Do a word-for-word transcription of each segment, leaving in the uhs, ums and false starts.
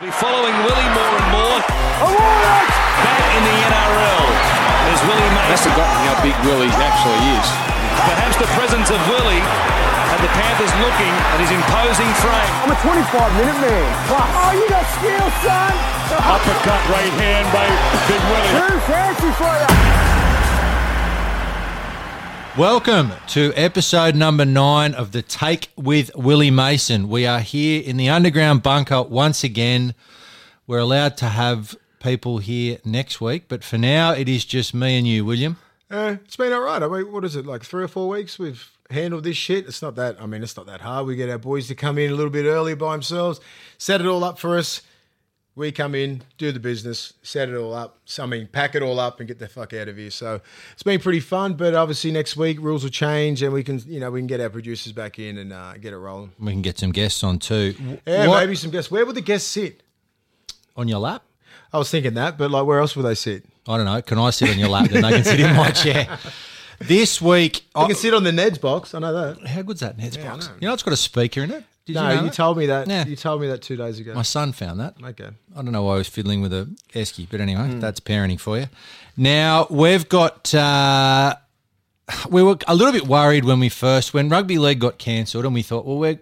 We'll be following Willie more and more. Alright! Back in the N R L is Willie Mason. I've forgotten how big Willie actually is. Perhaps the presence of Willie and the Panthers looking at his imposing frame. I'm a twenty-five minute man. Plus. Oh, you got skill, son! Uppercut right hand by Big Willie. Too fancy for you! Welcome to episode number nine of the Take with Willie Mason. We are here in the underground bunker once again. We're allowed to have people here next week, but for now it is just me and you, William. Uh, it's been all right. I mean, what is it, like three or four weeks we've handled this shit? It's not that, I mean, it's not that hard. We get our boys to come in a little bit early by themselves, set it all up for us. We come in, do the business, set it all up, I mean, pack it all up and get the fuck out of here. So it's been pretty fun, but obviously next week rules will change and we can, you know, we can get our producers back in and uh, get it rolling. We can get some guests on too. Yeah, what? Maybe some guests. Where would the guests sit? On your lap? I was thinking that, but like, where else would they sit? I don't know. Can I sit on your lap? Then they can sit in my chair. This week, I, I can sit on the Ned's box. I know that. How good's that Ned's yeah, box? You know, it's got a speaker in it. Did no, you, know you told me that. Yeah. You told me that two days ago. My son found that. Okay. I don't know why I was fiddling with a esky, but anyway, mm. that's parenting for you. Now we've got. Uh, we were a little bit worried when we first when rugby league got cancelled, and we thought, well, we're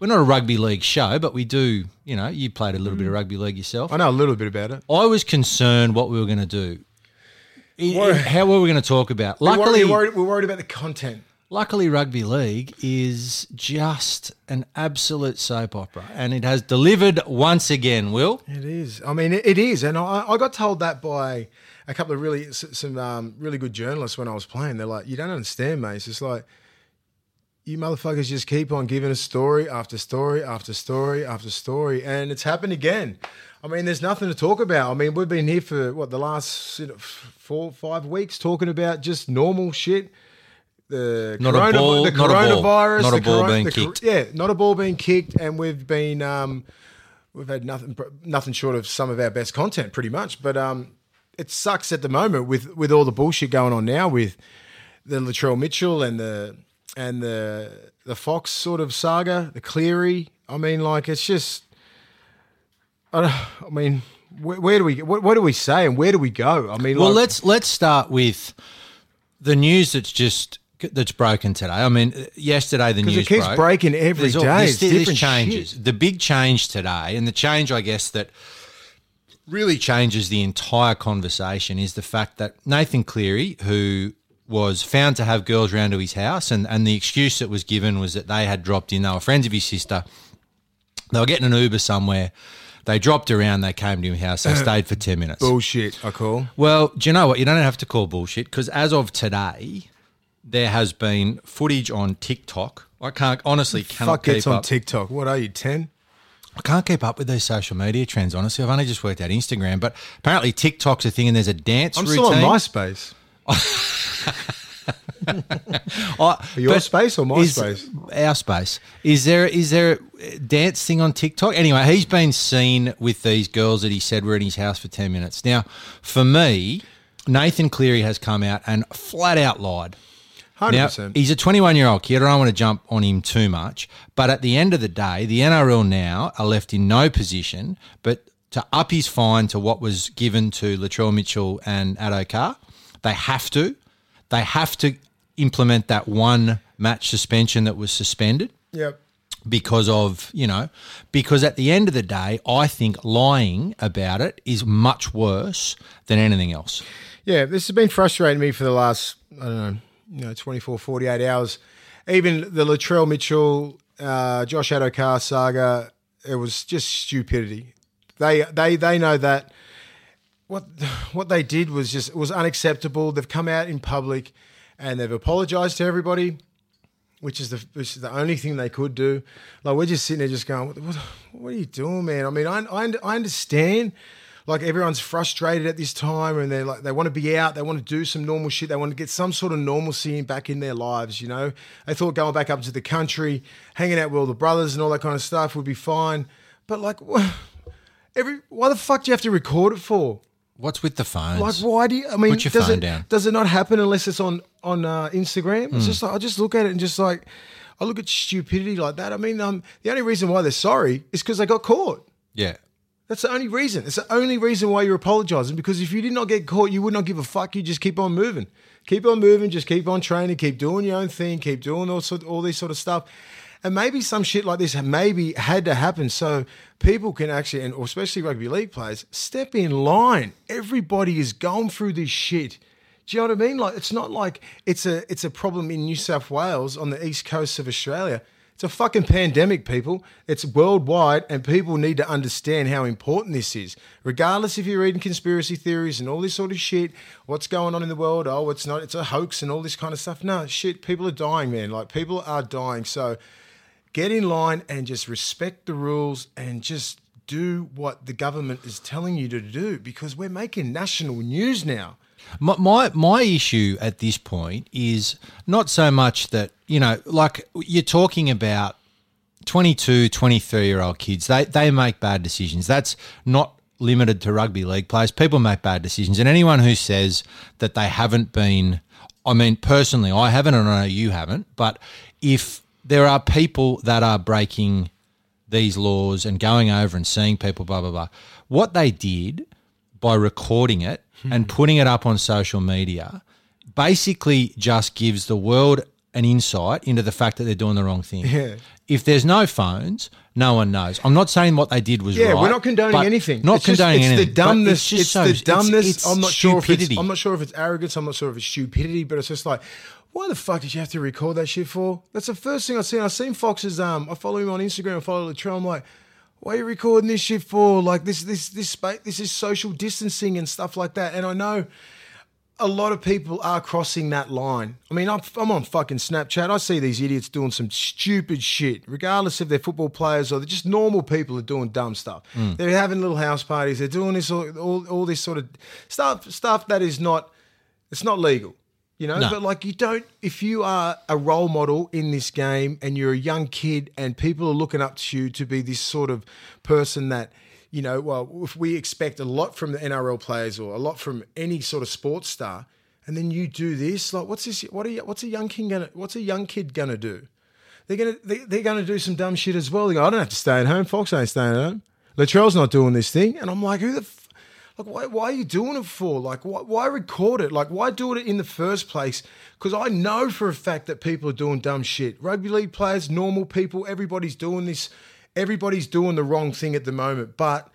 we're not a rugby league show, but we do. You know, you played a little mm. bit of rugby league yourself. I know a little bit about it. I was concerned what we were going to do. What? How were we going to talk about? Luckily, we're worried, we're worried about the content. Luckily, rugby league is just an absolute soap opera, and it has delivered once again. Will it is? I mean, it is, and I, I got told that by a couple of really some um, really good journalists when I was playing. They're like, "You don't understand, mate." It's just like, you motherfuckers just keep on giving us story after story after story after story, and it's happened again. I mean, there's nothing to talk about. I mean, we've been here for, what, the last you know, four, five weeks talking about just normal shit. The not corona, a ball, the not coronavirus. A ball, not a ball corona, being the, kicked. Yeah, not a ball being kicked, and we've been um, we've had nothing nothing short of some of our best content pretty much. But um, it sucks at the moment with, with all the bullshit going on now with the Latrell Mitchell and the and the the Fox sort of saga, the Cleary. I mean, like, it's just... I mean, where, where do we what, what do we say and where do we go? I mean, well, like- let's let's start with the news that's just that's broken today. I mean, yesterday the news because it keeps broke. breaking every There's day. All, this, it's different changes. Shit. The big change today, and the change, I guess, that really changes the entire conversation is the fact that Nathan Cleary, who was found to have girls round to his house, and and the excuse that was given was that they had dropped in. They were friends of his sister. They were getting an Uber somewhere. They dropped around, they came to his house, they stayed for ten minutes. Bullshit, I call. Well, do you know what? You don't have to call bullshit because as of today, there has been footage on TikTok. I can't, honestly, cannot Fuck keep up. Fuck, it's on TikTok. What are you, ten? I can't keep up with these social media trends, honestly. I've only just worked out Instagram, but apparently TikTok's a thing and there's a dance I'm routine. I'm still on MySpace. I, Your space or my is, space? Our space. Is there is there a dance thing on TikTok? Anyway, he's been seen with these girls that he said were in his house for ten minutes. Now, for me, Nathan Cleary has come out and flat out lied. one hundred percent. Now, he's a twenty-one-year-old kid. I don't want to jump on him too much. But at the end of the day, the N R L now are left in no position but to up his fine to what was given to Latrell Mitchell and Addo-Carr. They have to. They have to implement that one match suspension that was suspended. Yep. Because of, you know, because at the end of the day, I think lying about it is much worse than anything else. Yeah, this has been frustrating me for the last, I don't know, you know, twenty-four, forty-eight hours. Even the Latrell Mitchell, uh, Josh Addo-Carr saga, it was just stupidity. They they they know that. What what they did was just was unacceptable. They've come out in public and they've apologised to everybody, which is the which is the only thing they could do. Like, we're just sitting there just going, what, what, what are you doing, man? I mean, I, I I understand, like, everyone's frustrated at this time and they're like they want to be out, they want to do some normal shit, they want to get some sort of normalcy back in their lives, you know. They thought going back up to the country, hanging out with all the brothers and all that kind of stuff would be fine, but like, what, every why the fuck do you have to record it for? What's with the phones? Like, why do you? I mean, Put your does phone it down. Does it not happen unless it's on on uh, Instagram? It's mm. just like, I just look at it and just like I look at stupidity like that. I mean, um, the only reason why they're sorry is because they got caught. Yeah, That's the only reason. It's the only reason why you're apologising, because if you did not get caught, you would not give a fuck. You just keep on moving. Keep on moving. Just keep on training. Keep doing your own thing. Keep doing all, sort, all this sort of stuff. And maybe some shit like this maybe had to happen so people can actually, and especially rugby league players, step in line. Everybody is going through this shit. Do you know what I mean? Like, it's not like it's a it's a problem in New South Wales on the east coast of Australia. It's a fucking pandemic, people. It's worldwide, and people need to understand how important this is. Regardless if you're reading conspiracy theories and all this sort of shit, what's going on in the world, oh, it's not, it's a hoax and all this kind of stuff. No, shit, people are dying, man. Like, people are dying. So get in line and just respect the rules and just do what the government is telling you to do, because we're making national news now. My, my my issue at this point is not so much that, you know, like you're talking about twenty-two, twenty-three-year-old kids. They they make bad decisions. That's not limited to rugby league players. People make bad decisions. And anyone who says that they haven't been – I mean, personally, I haven't, and I know you haven't, but if there are people that are breaking these laws and going over and seeing people, blah, blah, blah, what they did by recording it and putting it up on social media basically just gives the world an insight into the fact that they're doing the wrong thing. Yeah. If there's no phones, no one knows. I'm not saying what they did was yeah, right. Yeah, we're not condoning anything. Not it's condoning just, it's anything. The dumbness, it's, just it's so, the dumbness. It's, it's I'm not stupidity. Sure if it's, I'm not sure if it's arrogance. I'm not sure if it's stupidity, but it's just like, why the fuck did you have to record that shit for? That's the first thing I've seen. I've seen Fox's, um, I follow him on Instagram, I follow Latrell. I'm like, why are you recording this shit for? Like this, this, this space, this is social distancing and stuff like that. And I know a lot of people are crossing that line. I mean, I'm, I'm on fucking Snapchat. I see these idiots doing some stupid shit, regardless if they're football players or they're just normal people are doing dumb stuff. Mm. They're having little house parties. They're doing this, all, all, all this sort of stuff, stuff that is not, it's not legal. You know, no. But like you don't, if you are a role model in this game and you're a young kid and people are looking up to you to be this sort of person that, you know, well, if we expect a lot from the N R L players or a lot from any sort of sports star, and then you do this, like what's this? What are you, what's a young kid gonna? What's a young kid gonna do? They're gonna they, they're gonna do some dumb shit as well. They go, I don't have to stay at home. Fox ain't staying at home. Latrell's not doing this thing, and I'm like, who the. F- Like, why, why are you doing it for? Like, why, why record it? Like, why do it in the first place? Because I know for a fact that people are doing dumb shit. Rugby league players, normal people, everybody's doing this. Everybody's doing the wrong thing at the moment. But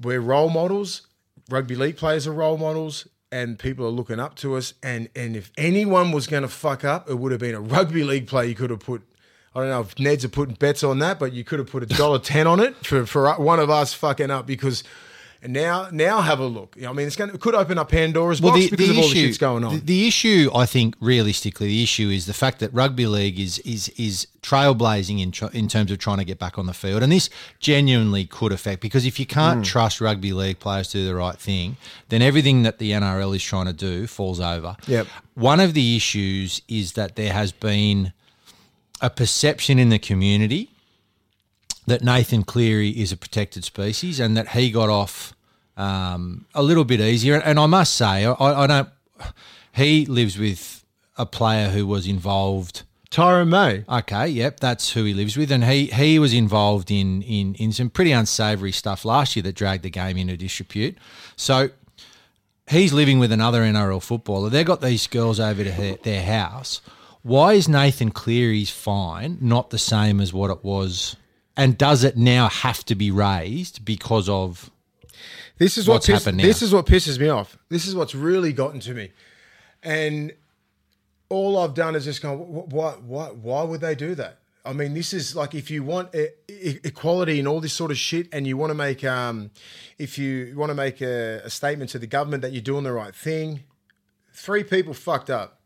we're role models. Rugby league players are role models. And people are looking up to us. And, and if anyone was going to fuck up, it would have been a rugby league player you could have put. I don't know if Ned's are putting bets on that, but you could have put a dollar ten on it for, for one of us fucking up because... And now, now have a look. I mean, it's going to, it could open up Pandora's box well, the, because the of issue, all the shit's going on. The, the issue, I think, realistically, the issue is the fact that rugby league is is is trailblazing in tr- in terms of trying to get back on the field, and this genuinely could affect because if you can't mm. trust rugby league players to do the right thing, then everything that the N R L is trying to do falls over. Yep. One of the issues is that there has been a perception in the community that Nathan Cleary is a protected species and that he got off. Um, a little bit easier, and I must say, I, I don't. He lives with a player who was involved, Tyrone May. Okay, yep, that's who he lives with, and he he was involved in in in some pretty unsavoury stuff last year that dragged the game into disrepute. So he's living with another N R L footballer. They got these girls over to her, their house. Why is Nathan Cleary's fine not the same as what it was, and does it now have to be raised because of? This is what what's piss- happened now. This is what pisses me off. This is what's really gotten to me, and all I've done is just go, why, why, why would they do that? I mean, this is like if you want e- e- equality and all this sort of shit, and you want to make, um, if you want to make a, a statement to the government that you're doing the right thing, three people fucked up.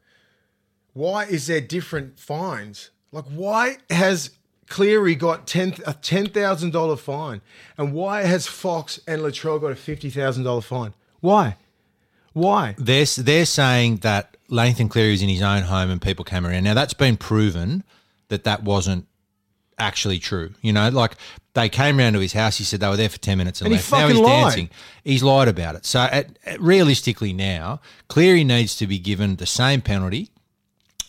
Why is there different fines? Like, why has Cleary got ten, a ten thousand dollars fine. And why has Fox and Latrell got a fifty thousand dollars fine? Why? Why? They're, they're saying that Nathan Cleary was in his own home and people came around. Now, that's been proven that that wasn't actually true. You know, like they came around to his house. He said they were there for ten minutes and, and left. He fucking now he's lied. Dancing. He's lied about it. So at, at realistically now, Cleary needs to be given the same penalty.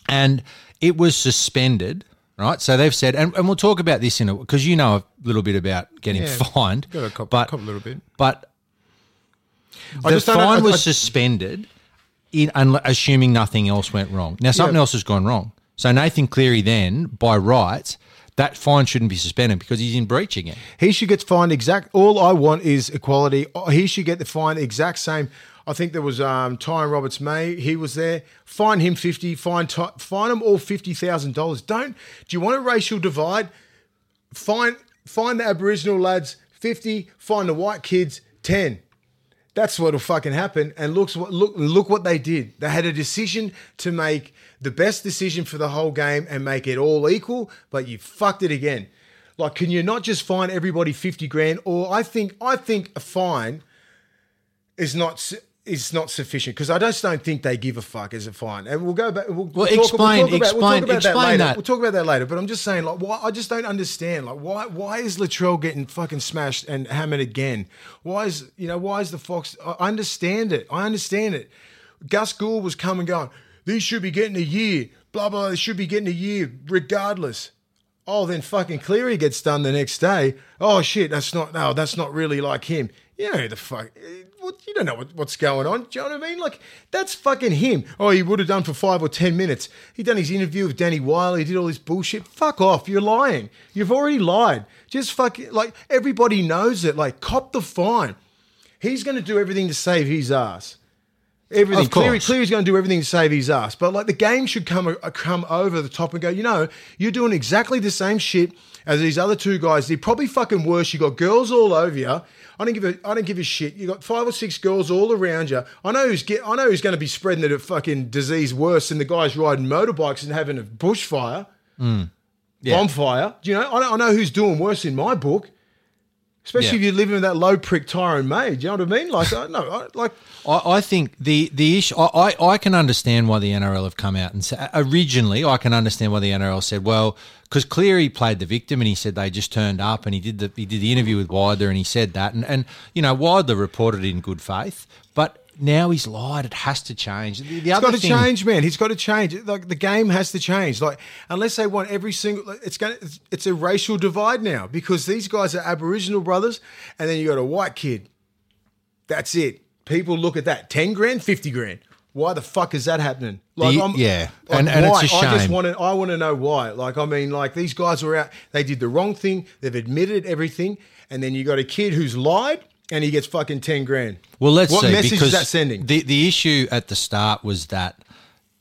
And it was suspended. right? So they've said, and, and we'll talk about this in a, because you know a little bit about getting yeah, fined. Got a couple, but, a couple little bit. But I the just fine know, was I, I, suspended, in un, assuming nothing else went wrong. Now something yeah. else has gone wrong. So Nathan Cleary then, by rights, that fine shouldn't be suspended because he's in breach again. He should get fined exact. All I want is equality. He should get the fine exact same. I think there was um, Tyrone Roberts May. He was there. Fine him fifty. Fine ty- fine them all fifty thousand dollars. Don't. Do you want a racial divide? Fine fine the Aboriginal lads fifty. Fine the white kids ten. That's what'll fucking happen. And look what look look what they did. They had a decision to make, the best decision for the whole game and make it all equal. But you fucked it again. Like, can you not just fine everybody fifty grand? Or I think I think a fine is not. It's not sufficient because I just don't think they give a fuck as a fine. And we'll go back. We'll, well talk, explain, we'll talk about, explain, we'll talk about explain that later. That. We'll talk about that later. But I'm just saying, like, why? I just don't understand. Like, why? Why is Latrell getting fucking smashed and hammered again? Why is you know? Why is the Fox? I understand it. I understand it. Gus Gould was coming, going, these should be getting a year. Blah blah. They should be getting a year regardless. Oh, then fucking Cleary gets done the next day. Oh shit, that's not. No, that's not really like him. You know who the fuck. You don't know what, what's going on. Do you know what I mean? Like, that's fucking him. Oh, he would have done for five or ten minutes. He done his interview with Danny Wiley. He did all this bullshit. Fuck off. You're lying. You've already lied. Just fuck it. Like, everybody knows it. Like, cop the fine. He's going to do everything to save his ass. Everything. Of course. Cleary, Cleary's going to do everything to save his ass. But, like, the game should come, come over the top and go, you know, you're doing exactly the same shit as these other two guys. They're probably fucking worse. You got girls all over you. I don't give a I don't give a shit. You got five or six girls all around you. I know who's get I know who's going to be spreading the fucking disease worse than the guys riding motorbikes and having a bushfire, mm. yeah. bonfire. Do you know? I know I know who's doing worse in my book. Especially yeah. if you're living with that low prick Tyrone May. Do you know what I mean? Like I no, I, like I, I think the the issue. I, I I can understand why the N R L have come out and say, originally I can understand why the N R L said, well, because Cleary played the victim and he said they just turned up and he did the he did the interview with Widler and he said that. And, and you know, Widler reported in good faith, but now he's lied. It has to change. The, the it's other got to thing- change, man. He's got to change. Like, the game has to change. Like, unless they want every single – it's going it's, it's a racial divide now because these guys are Aboriginal brothers and then you got a white kid. That's it. People look at that. ten grand, fifty grand. Why the fuck is that happening? Like, the, I'm, yeah, like, and, and it's a shame. I just want to, I want to know why. Like, I mean, like, these guys were out. They did the wrong thing. They've admitted everything, and then you got a kid who's lied, and he gets fucking ten grand. Well, let's what see, message is that sending? The the issue at the start was that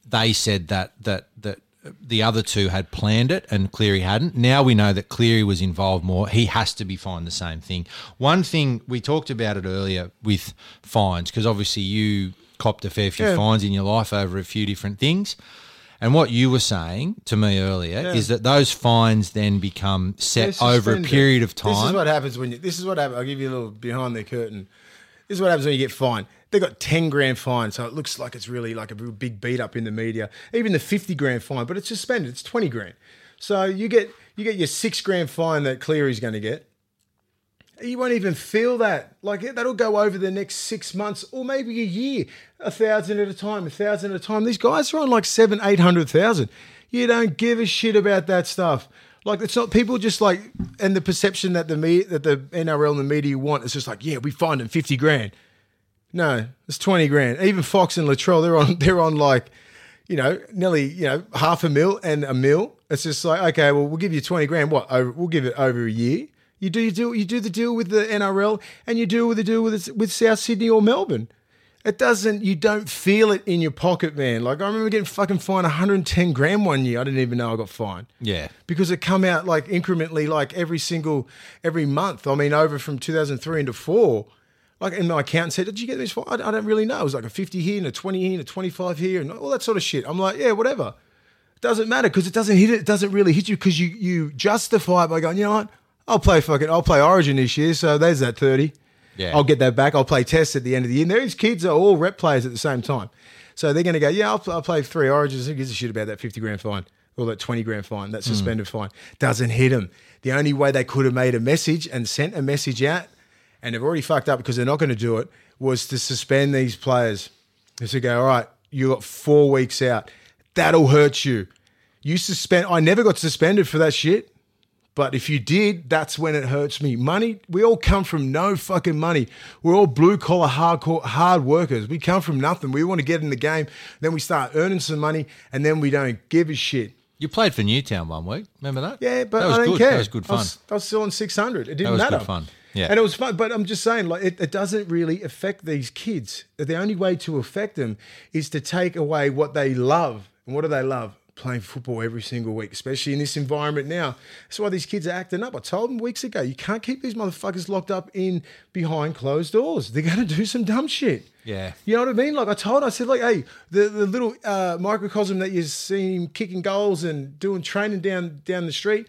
they said that that that the other two had planned it, and Cleary hadn't. Now we know that Cleary was involved more. He has to be fined the same thing. One thing we talked about it earlier with fines, because obviously you copped a fair few yeah. fines in your life over a few different things. And what you were saying to me earlier yeah. is that those fines then become set over a period of time. This is what happens when you – this is what happens. I'll give you a little behind the curtain. This is what happens when you get fined. They got ten grand fine, so it looks like it's really like a big beat up in the media. Even the fifty grand fine, but it's suspended. It's twenty grand. So you get you get your six grand fine that Cleary's going to get. You won't even feel that. Like, that'll go over the next six months or maybe a year, a thousand at a time, a thousand at a time. These guys are on like seven, eight hundred thousand. You don't give a shit about that stuff. Like, it's not people just like, and the perception that the me that the N R L and the media want is just like, yeah, we fined them fifty grand. No, it's twenty grand. Even Fox and Latrell, they're on they're on like, you know, nearly you know half a mil and a mil. It's just like, okay, well, we'll give you twenty grand. What? Over, we'll give it over a year. You do you do you do the deal with the N R L and you do the deal with with South Sydney or Melbourne. It doesn't you don't feel it in your pocket, man. Like, I remember getting fucking fined one hundred ten grand one year. I didn't even know I got fined. Yeah, because it come out like incrementally, like every single every month. I mean, over from two thousand three into four. Like, and my accountant said, "Did you get this fine?" I don't really know. It was like a fifty here and a twenty here and a twenty-five here and all that sort of shit. I'm like, yeah, whatever. It doesn't matter because it doesn't hit it. It doesn't really hit you because you you justify it by going, you know what? I'll play fucking. I'll play Origin this year, so there's that thirty. Yeah, I'll get that back. I'll play Tests at the end of the year. And these kids are all rep players at the same time, so they're going to go. Yeah, I'll, I'll play three Origins. Who gives a shit about that fifty grand fine or that twenty grand fine? That suspended mm. fine doesn't hit them. The only way they could have made a message and sent a message out, and they've already fucked up because they're not going to do it, was to suspend these players. They should go, all right, you got four weeks out. That'll hurt you. You suspend. I never got suspended for that shit. But if you did, that's when it hurts me. Money, we all come from no fucking money. We're all blue-collar, hardcore, hard workers. We come from nothing. We want to get in the game. Then we start earning some money, and then we don't give a shit. You played for Newtown one week. Remember that? Yeah, but that I don't good. care. That was good fun. I was, I was still on six hundred. It didn't matter. That was matter. good fun. Yeah. And it was fun. But I'm just saying, like, it, it doesn't really affect these kids. The only way to affect them is to take away what they love. And what do they love? Playing football every single week, especially in this environment now. That's why these kids are acting up. I told them weeks ago, you can't keep these motherfuckers locked up in behind closed doors. They're going to do some dumb shit. Yeah. You know what I mean? Like I told I said, like, hey, the, the little uh, microcosm that you see him kicking goals and doing training down down the street,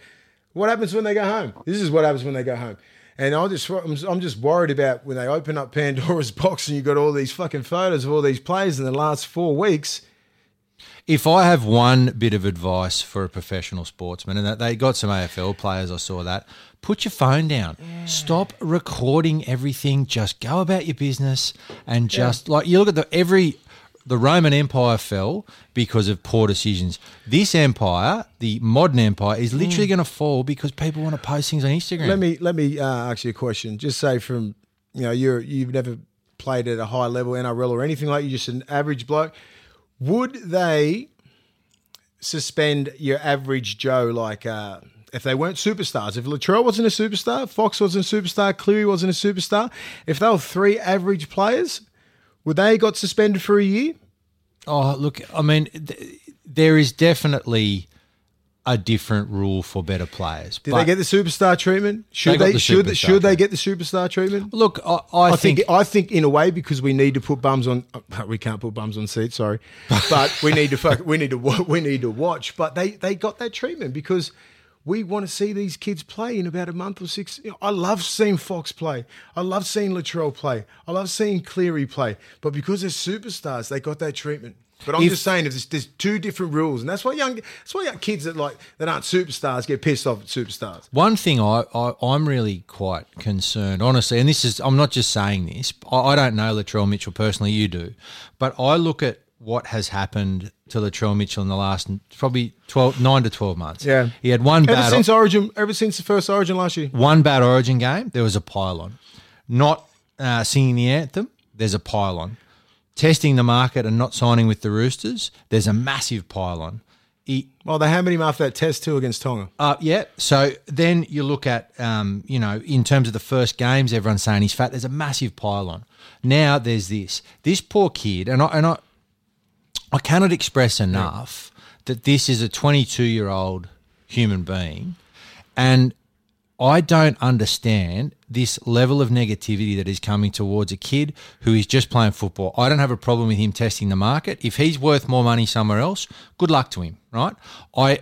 what happens when they go home? This is what happens when they go home. And I just, I'm just worried about when they open up Pandora's box and you've got all these fucking photos of all these players in the last four weeks. If I have one bit of advice for a professional sportsman, and that they got some A F L players, I saw that, put your phone down. Yeah. Stop recording everything. Just go about your business and just yeah. – like you look at the every – the Roman Empire fell because of poor decisions. This empire, the modern empire, is literally mm. going to fall because people want to post things on Instagram. Let me let me uh, ask you a question. Just say from – you know, you're, you've never played at a high level N R L or anything like that. You're just an average bloke. Would they suspend your average Joe, like uh, if they weren't superstars? If Latrell wasn't a superstar, Fox wasn't a superstar, Cleary wasn't a superstar, if they were three average players, would they got suspended for a year? Oh, look, I mean, th- there is definitely a different rule for better players. Did they get the superstar treatment? Should they, they the should, should treatment. they get the superstar treatment? Look, I, I, I think, think I think in a way because we need to put bums on. We can't put bums on seats, sorry, but we need to fuck, we need to we need to watch. But they, they got that treatment because we want to see these kids play in about a month or six. You know, I love seeing Fox play. I love seeing Latrell play. I love seeing Cleary play. But because they're superstars, they got that treatment. But I'm if, just saying, there's, there's two different rules, and that's why young, that's why young kids that like that aren't superstars get pissed off at superstars. One thing I, I I'm really quite concerned, honestly, and this is I'm not just saying this. I, I don't know Latrell Mitchell personally. You do, but I look at what has happened to Latrell Mitchell in the last probably twelve nine to twelve months. Yeah, he had one ever bad since o- Origin, ever since the first Origin last year. One bad Origin game, there was a pylon. Not uh, singing the anthem, there's a pylon. Testing the market and not signing with the Roosters, there's a massive pylon. He, well, they hammered him after that test too against Tonga. Uh, yeah. So then you look at, um, you know, in terms of the first games, everyone's saying he's fat. There's a massive pylon. Now there's this. This poor kid, and I, and I, I cannot express enough that this is a twenty-two-year-old human being, and I don't understand this level of negativity that is coming towards a kid who is just playing football. I don't have a problem with him testing the market. If he's worth more money somewhere else, good luck to him, right? I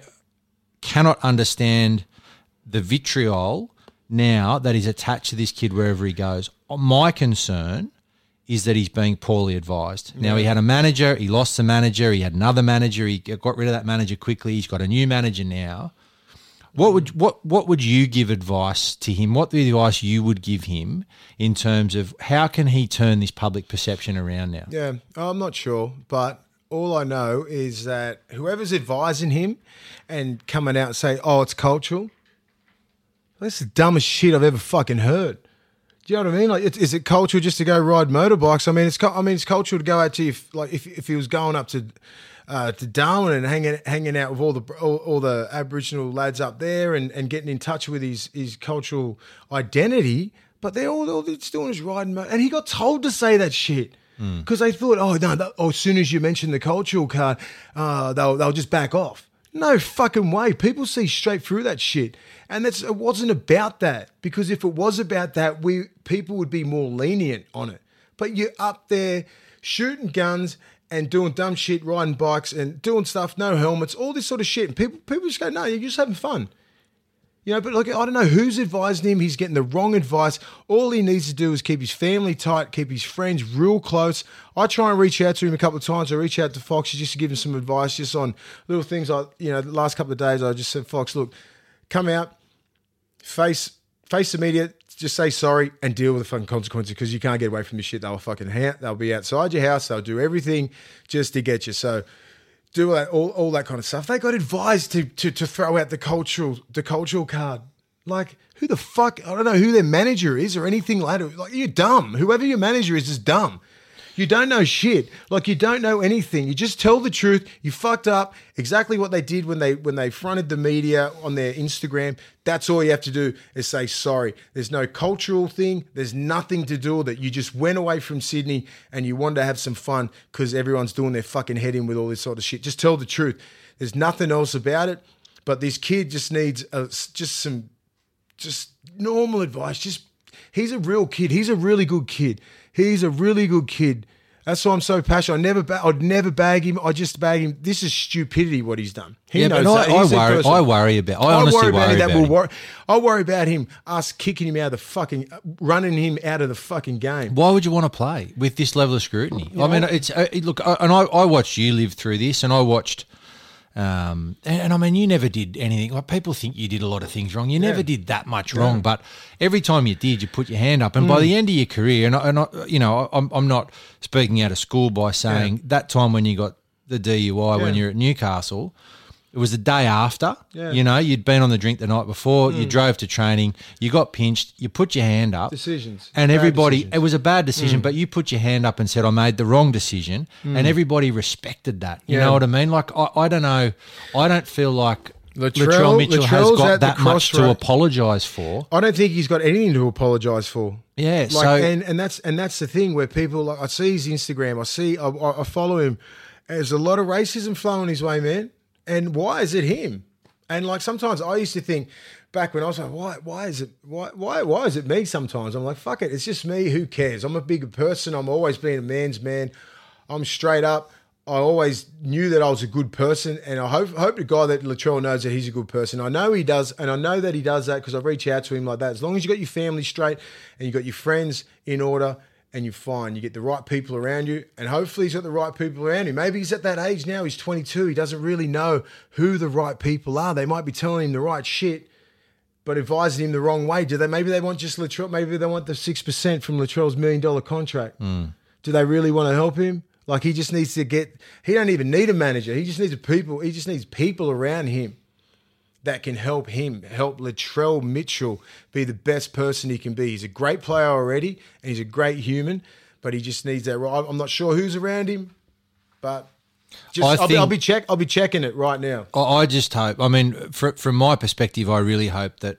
cannot understand the vitriol now that is attached to this kid wherever he goes. My concern is that he's being poorly advised. Yeah. Now, he had a manager. He lost the manager. He had another manager. He got rid of that manager quickly. He's got a new manager now. What would what what would you give advice to him? What the advice you would give him in terms of how can he turn this public perception around now? Yeah, I'm not sure, but all I know is that whoever's advising him and coming out and saying, "Oh, it's cultural," that's the dumbest shit I've ever fucking heard. Do you know what I mean? Like, it's, is it cultural just to go ride motorbikes? I mean, it's I mean it's cultural to go out to your, like if if he was going up to. Uh, to Darwin and hanging hanging out with all the all, all the Aboriginal lads up there and, and getting in touch with his his cultural identity, but they're all, all it's doing is riding. Mo- and he got told to say that shit because mm. they thought, oh no, that, oh, as soon as you mention the cultural card, uh, they'll they'll just back off. No fucking way. People see straight through that shit, and that's it wasn't about that because if it was about that, we people would be more lenient on it. But you're up there shooting guns. And doing dumb shit, riding bikes and doing stuff, no helmets, all this sort of shit. And people people just go, no, you're just having fun. You know, but like, I don't know who's advising him. He's getting the wrong advice. All he needs to do is keep his family tight, keep his friends real close. I try and reach out to him a couple of times. I reach out to Fox just to give him some advice just on little things. I, you know, the last couple of days I just said, Fox, look, come out, face face the media, just say sorry and deal with the fucking consequences because you can't get away from this shit. They'll fucking ha- they'll be outside your house. They'll do everything just to get you. So do all that, all, all that kind of stuff. They got advised to, to to throw out the cultural the cultural card. Like, who the fuck? I don't know who their manager is or anything later. Like, you're dumb. Whoever your manager is is dumb. You don't know shit. Like, you don't know anything. You just tell the truth. You fucked up. Exactly what they did when they when they fronted the media on their Instagram. That's all you have to do is say sorry. There's no cultural thing. There's nothing to do with it. You just went away from Sydney and you wanted to have some fun because everyone's doing their fucking head in with all this sort of shit. Just tell the truth. There's nothing else about it. But this kid just needs a, just some just normal advice. Just he's a real kid. He's a really good kid. He's a really good kid. That's why I'm so passionate. I never, ba- I'd never bag him. I just bag him. This is stupidity what he's done. He yeah, knows but I, that. I worry. I worry about. I, I honestly worry about, worry about that. Will worry. I worry about him. Us kicking him out of the fucking, running him out of the fucking game. Why would you want to play with this level of scrutiny? Yeah. I mean, it's it, look. I, and I, I watched you live through this, and I watched. Um, and, and I mean, you never did anything. Like, people think you did a lot of things wrong. You yeah. never did that much yeah. wrong, but every time you did, you put your hand up. And mm. by the end of your career, and, I, and I, you know, I'm, I'm not speaking out of school by saying yeah. that time when you got the D U I yeah. when you're at Newcastle, it was the day after. Yeah. You know, you'd been on the drink the night before. Mm. You drove to training. You got pinched. You put your hand up. Decisions. And bad everybody, decisions. It was a bad decision, mm. but you put your hand up and said, I made the wrong decision. Mm. And everybody respected that. You yeah. know what I mean? Like, I, I don't know. I don't feel like Latrell, Latrell Mitchell Latrell's has got that much to apologise for. I don't think he's got anything to apologise for. Yeah. Like, so, and, and that's and that's the thing where people, like, I see his Instagram. I see, I, I follow him. There's a lot of racism flowing his way, man. And why is it him? And like sometimes I used to think back when I was like, why, why is it, why, why, why is it me sometimes? I'm like, fuck it. It's just me. Who cares? I'm a bigger person. I'm always been a man's man. I'm straight up. I always knew that I was a good person. And I hope, hope the guy that Latrell knows that he's a good person. I know he does. And I know that he does that because I reach out to him like that. As long as you got your family straight and you got your friends in order, and you're fine. You get the right people around you, and hopefully he's got the right people around him. Maybe he's at that age now, he's twenty-two, he doesn't really know who the right people are. They might be telling him the right shit, but advising him the wrong way. Do they? Maybe they want just Latrell, maybe they want the six percent from Latrell's million dollar contract. Mm. Do they really want to help him? Like he just needs to get, he don't even need a manager. He just needs people, he just needs people around him that can help him, help Latrell Mitchell be the best person he can be. He's a great player already, and he's a great human, but he just needs that. I'm not sure who's around him, but just, I'll, think, be, I'll be check. I'll be checking it right now. I just hope. I mean, for, from my perspective, I really hope that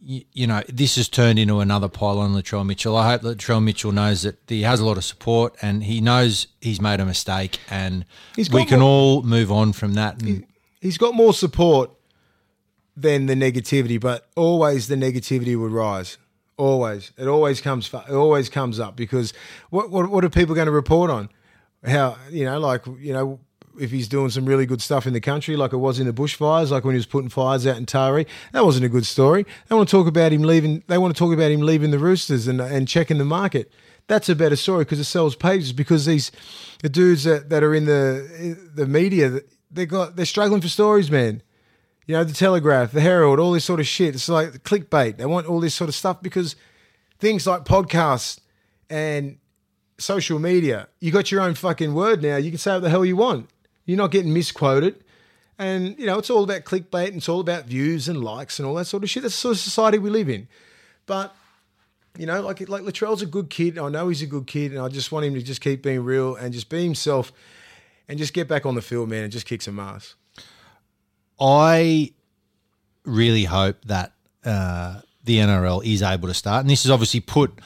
you, you know this has turned into another pile on Latrell Mitchell. I hope Latrell Mitchell knows that he has a lot of support, and he knows he's made a mistake, and we more, can all move on from that. And, he's got more support than the negativity, but always the negativity would rise. Always, it always comes. It always comes up because what what, what are people going to report on? How you know, like you know, if he's doing some really good stuff in the country, like it was in the bushfires, like when he was putting fires out in Taree, that wasn't a good story. They want to talk about him leaving. They want to talk about him leaving the Roosters and and checking the market. That's a better story because it sells pages. Because these the dudes that, that are in the the media, they got they're struggling for stories, man. You know, the Telegraph, the Herald, all this sort of shit. It's like clickbait. They want all this sort of stuff because things like podcasts and social media, you got your own fucking word now. You can say what the hell you want. You're not getting misquoted. And, you know, it's all about clickbait and it's all about views and likes and all that sort of shit. That's the sort of society we live in. But, you know, like, like Latrell's a good kid. And I know he's a good kid and I just want him to just keep being real and just be himself and just get back on the field, man, and just kick some ass. I really hope that uh, the N R L is able to start, and this has obviously put,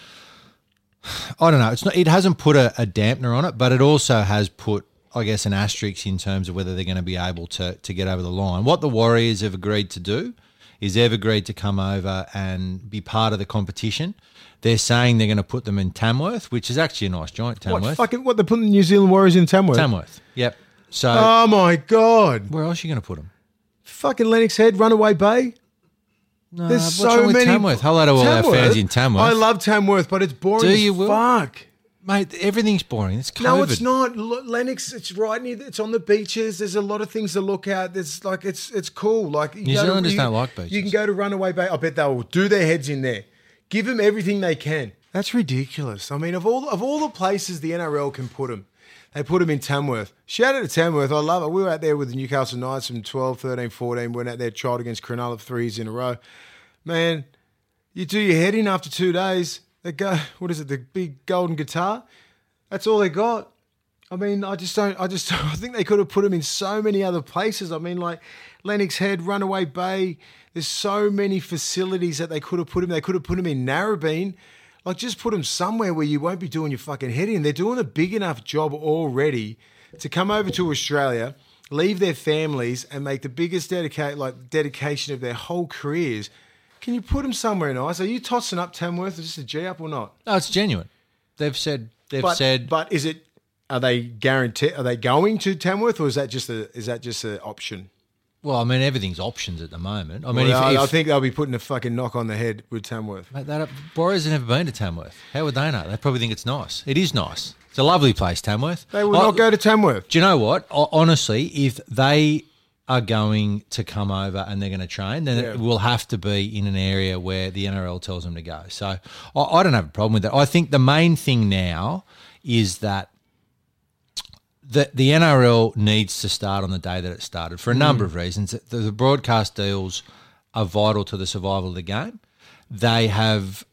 I don't know, it's not, it hasn't put a, a dampener on it, but it also has put, I guess, an asterisk in terms of whether they're going to be able to to get over the line. What the Warriors have agreed to do is they've agreed to come over and be part of the competition. They're saying they're going to put them in Tamworth, which is actually a nice joint, Tamworth. What, fucking, what, they're putting the New Zealand Warriors in Tamworth? Tamworth, yep. So, oh, my God. Where else are you going to put them? Fucking Lennox Head, Runaway Bay. No, there's what's so wrong many. Tamworth? Hello to all Tamworth? Our fans in Tamworth. I love Tamworth, but it's boring. Do as you fuck, will? Mate? Everything's boring. It's COVID. No, it's not. Lennox, it's right near. It's on the beaches. There's a lot of things to look at. There's like it's it's cool. Like you New go Zealanders to, you, don't like beaches. You can go to Runaway Bay. I bet they will do their heads in there. Give them everything they can. That's ridiculous. I mean, of all of all the places the N R L can put him, they put him in Tamworth. Shout out to Tamworth. I love it. We were out there with the Newcastle Knights from twelve, thirteen, fourteen. Went out there, tried against Cronulla threes in a row. Man, you do your head in after two days. They go, what is it, the big golden guitar? That's all they got. I mean, I just don't, I just, I think they could have put him in so many other places. I mean, like Lennox Head, Runaway Bay. There's so many facilities that they could have put him. They could have put him in Narrabeen. Like, just put him somewhere where you won't be doing your fucking head in. They're doing a big enough job already to come over to Australia, leave their families, and make the biggest dedicate like dedication of their whole careers. Can you put him somewhere nice? Are you tossing up Tamworth as just a G up or not? No, it's genuine. They've said they've but, said. But is it? Are they guarantee? Are they going to Tamworth, or is that just a is that just an option? Well, I mean, everything's options at the moment. I mean, well, if, I, if, I think they'll be putting a fucking knock on the head with Tamworth. Mate, that, Warriors have never been to Tamworth. How would they know? They probably think it's nice. It is nice. It's a lovely place, Tamworth. They will I, not go to Tamworth. Do you know what? I, honestly, if they are going to come over and they're going to train, then yeah. it will have to be in an area where the N R L tells them to go. So I, I don't have a problem with that. I think the main thing now is that The, the N R L needs to start on the day that it started for a number mm. of reasons. The, the broadcast deals are vital to the survival of the game. They have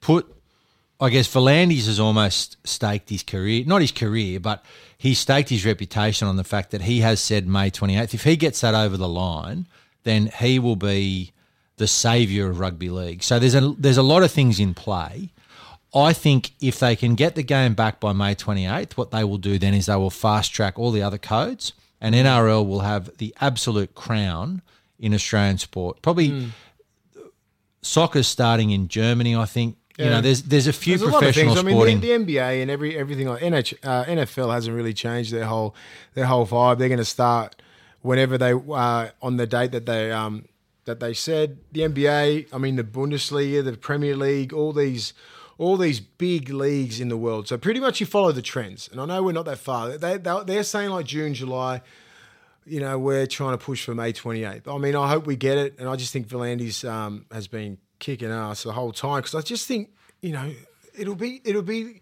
put, I guess, V'landys has almost staked his career, not his career, but he staked his reputation on the fact that he has said May twenty-eighth. If he gets that over the line, then he will be the saviour of rugby league. So there's a, there's a lot of things in play. I think if they can get the game back by May twenty-eighth, what they will do then is they will fast-track all the other codes, and N R L will have the absolute crown in Australian sport. Probably mm. soccer's starting in Germany, I think. Yeah. You know, there's there's a few there's professional sporting. I mean, sporting. The, the N B A and every everything like N H, uh, N F L hasn't really changed their whole their whole vibe. They're going to start whenever they uh, on the date that they um, that they said. The N B A, I mean, the Bundesliga, the Premier League, all these. all these big leagues in the world. So pretty much you follow the trends. And I know we're not that far. They, they, they're saying like June, July, you know, we're trying to push for May twenty-eighth. I mean, I hope we get it. And I just think V'landys um, has been kicking ass the whole time because I just think, you know, it'll be, it'll be,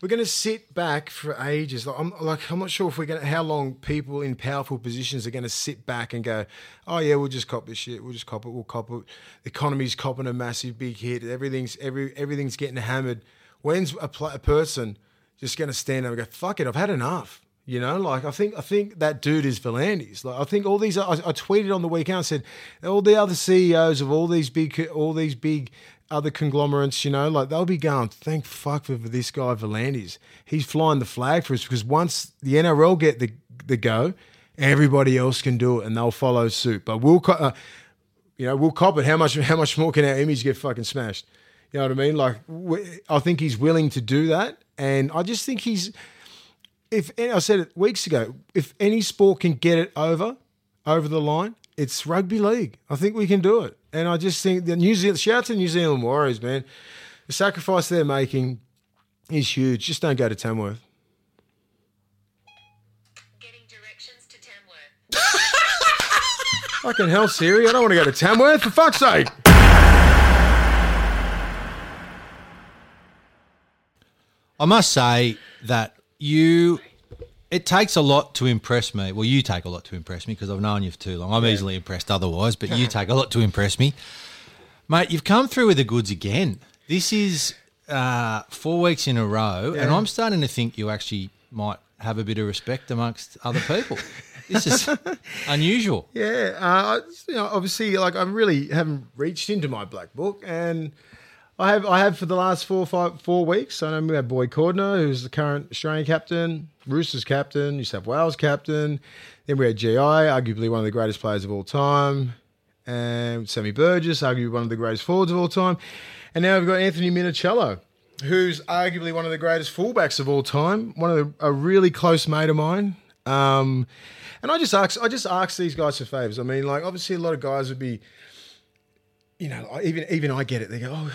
we're going to sit back for ages. Like I'm, like, I'm not sure if we're going to, how long people in powerful positions are going to sit back and go, oh yeah, we'll just cop this shit. We'll just cop it. We'll cop it. The economy's copping a massive big hit. Everything's, every, everything's getting hammered. When's a, pl- a person just going to stand up and go, fuck it, I've had enough. You know, like I think I think that dude is V'landys. Like I think all these. I, I tweeted on the weekend. I said all the other C E Os of all these big, all these big other conglomerates. You know, like they'll be going. Thank fuck for, for this guy V'landys. He's flying the flag for us because once the N R L get the the go, everybody else can do it and they'll follow suit. But we'll, uh, you know, we'll cop it. How much? How much more can our image get fucking smashed? You know what I mean? Like we, I think he's willing to do that, and I just think he's. If I said it weeks ago, if any sport can get it over, over the line, it's rugby league. I think we can do it. And I just think the New Zealand, shout out to the New Zealand Warriors, man. The sacrifice they're making is huge. Just don't go to Tamworth. Getting directions to Tamworth. Fucking hell, Siri. I don't want to go to Tamworth, for fuck's sake. I must say that You, it takes a lot to impress me. Well, you take a lot to impress me because I've known you for too long. I'm yeah. easily impressed otherwise, but you take a lot to impress me. Mate, you've come through with the goods again. This is uh, four weeks in a row, yeah. and I'm starting to think you actually might have a bit of respect amongst other people. This is unusual. Yeah. Uh, you know, obviously, like I really haven't reached into my black book and – I have I have for the last four five four weeks. I know we have Boy Cordner, who's the current Australian captain, Roosters captain, New South Wales captain. Then we had G I, arguably one of the greatest players of all time, and Sammy Burgess, arguably one of the greatest forwards of all time. And now we've got Anthony Minichiello, who's arguably one of the greatest fullbacks of all time, one of the, a really close mate of mine. Um, and I just ask I just ask these guys for favours. I mean, like obviously a lot of guys would be, you know, even even I get it. They go, oh.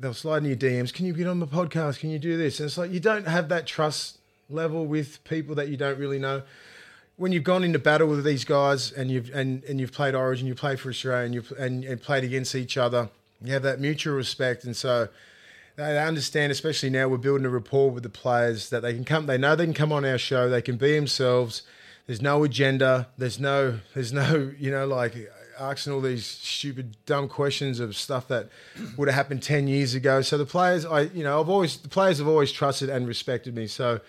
They'll slide in your D Ms. Can you get on the podcast? Can you do this? And it's like you don't have that trust level with people that you don't really know. When you've gone into battle with these guys and you've and, and you've played Origin, you played for Australia, and you've and, and played against each other, you have that mutual respect. And so they understand, especially now we're building a rapport with the players, that they can come, they know they can come on our show, they can be themselves. There's no agenda. There's no, there's no, you know, like asking all these stupid, dumb questions of stuff that would have happened ten years ago. So the players, I, you know, I've always, the players have always trusted and respected me. So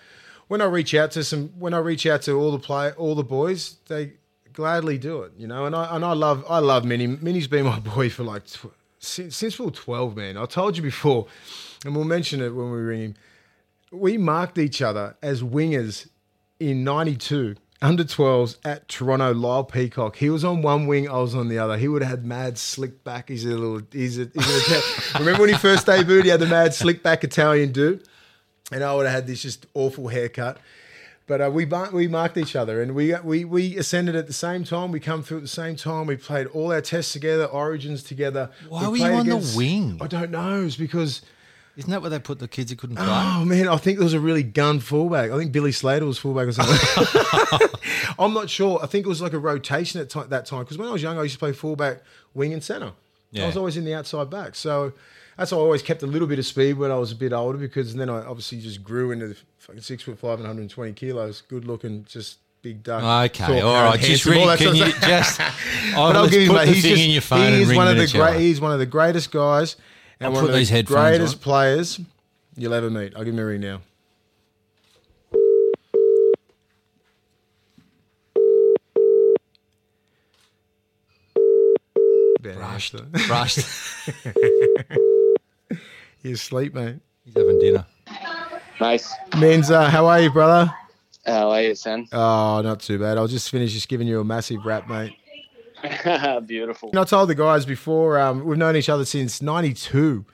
when I reach out to some, when I reach out to all the play, all the boys, they gladly do it, you know. And I, and I love, I love Minnie. Minnie's been my boy for like, tw- since, since we were twelve, man. I told you before, and we'll mention it when we ring him. We marked each other as wingers in ninety-two. under twelves at Toronto, Lyle Peacock. He was on one wing, I was on the other. He would have had mad slick back. He's a little, he's a, he's an Italian. Remember when he first debuted, he had the mad slick back Italian dude? And I would have had this just awful haircut. But uh, we we marked each other, and we, we we ascended at the same time. We come through at the same time. We played all our tests together, origins together. Why we were you on against, the wing? I don't know. It's because... Isn't that where they put the kids who couldn't play? Oh, man, I think there was a really gun fullback. I think Billy Slater was fullback or something. I'm not sure. I think it was like a rotation at t- that time because when I was young, I used to play fullback, wing and centre. Yeah. I was always in the outside back. So that's why I always kept a little bit of speed when I was a bit older, because then I obviously just grew into the fucking six foot five and one hundred twenty kilos, good looking, just... Big duck. Okay, all right. Just read. All can you just? I'll I'll give you, put the he's thing just, in your phone. He's one of the great. He's one of the greatest guys and I'll one of these the greatest on. players you'll ever meet. I'll give him a ring now. Brushed, brushed. You asleep, mate? He's having dinner. Nice, Menza. How are you, brother? How are you, son? Oh, not too bad. I was just finished just giving you a massive rap, mate. Beautiful. And I told the guys before, um, we've known each other since ninety-two.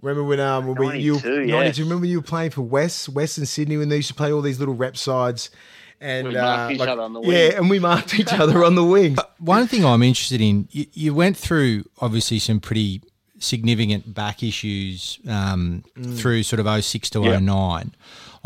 Remember when um, when we, you were, yeah. ninety-two, remember you were playing for West, Western Sydney when they used to play all these little rep sides? And we marked uh, each like, other on the wing. Yeah, and we marked each other on the wing. But one thing I'm interested in, you, you went through obviously some pretty significant back issues um, mm. through sort of oh six to oh nine.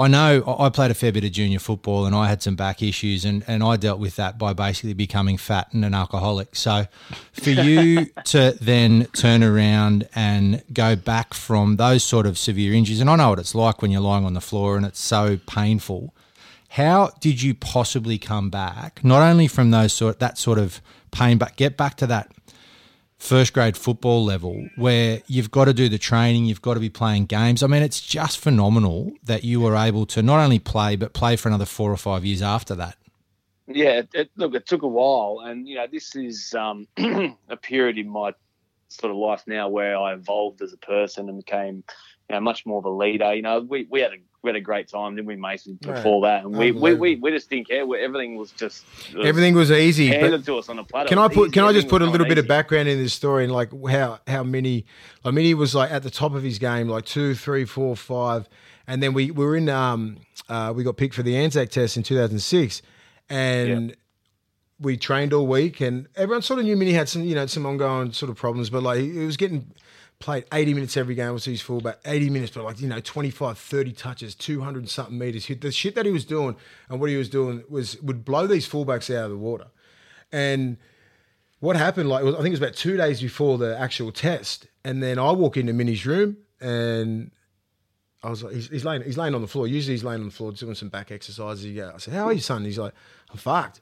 I know I played a fair bit of junior football and I had some back issues and, and I dealt with that by basically becoming fat and an alcoholic. So for you to then turn around and go back from those sort of severe injuries, and I know what it's like when you're lying on the floor and it's so painful, how did you possibly come back, not only from those sort that sort of pain, but get back to that first grade football level where you've got to do the training, you've got to be playing games? I mean, it's just phenomenal that you were able to not only play but play for another four or five years after that. Yeah, it, look, it took a while, and you know, this is um, a period in my sort of life now where I evolved as a person and became, you know, much more of a leader. You know, we, we had a we had a great time, didn't we, Mason? Before right. that, and we, we, we, we just didn't care. Everything was just was everything was easy. Handed to us on a platter. Can I put? Easy. Can I just put a little easy. bit of background in this story and like how how Minnie, like Minnie was like at the top of his game, like two, three, four, five, and then we, we were in um uh, we got picked for the Anzac test in two thousand six, and. Yep. We trained all week, and everyone sort of knew Minnie had some, you know, some ongoing sort of problems, but like he was getting played eighty minutes every game. Obviously he's fullback, eighty minutes, but like, you know, twenty-five, thirty touches, two hundred and something meters. The shit that he was doing and what he was doing was would blow these fullbacks out of the water. And what happened, like, I think it was about two days before the actual test. And then I walk into Minnie's room and I was like, he's, he's laying, he's laying on the floor. Usually he's laying on the floor doing some back exercises. He goes, I said, how are you, son? He's like, I'm fucked.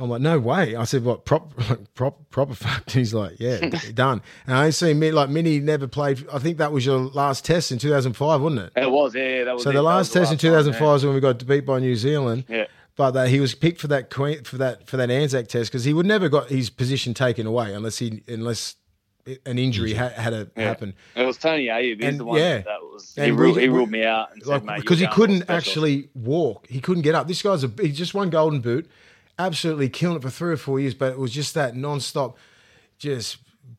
I'm like, no way. I said, what, prop, like, prop, proper fucked? He's like, yeah, done. And I ain't seen, like, Minnie never played. I think that was your last test in two thousand five, wasn't it? It was, yeah. That was so it. the last test the last in two thousand five time, is when we got beat by New Zealand. Yeah. But uh, he was picked for that Queen, for that for that Anzac test because he would never got his position taken away unless he unless an injury had, had to yeah. happen. It was Tony Ayub. He's the one yeah. that was. He ruled, we, he ruled me out and like, said, mate, because he couldn't actually walk. He couldn't get up. This guy's a, he just won Golden Boot. Absolutely killing it for three or four years, but it was just that non-stop, just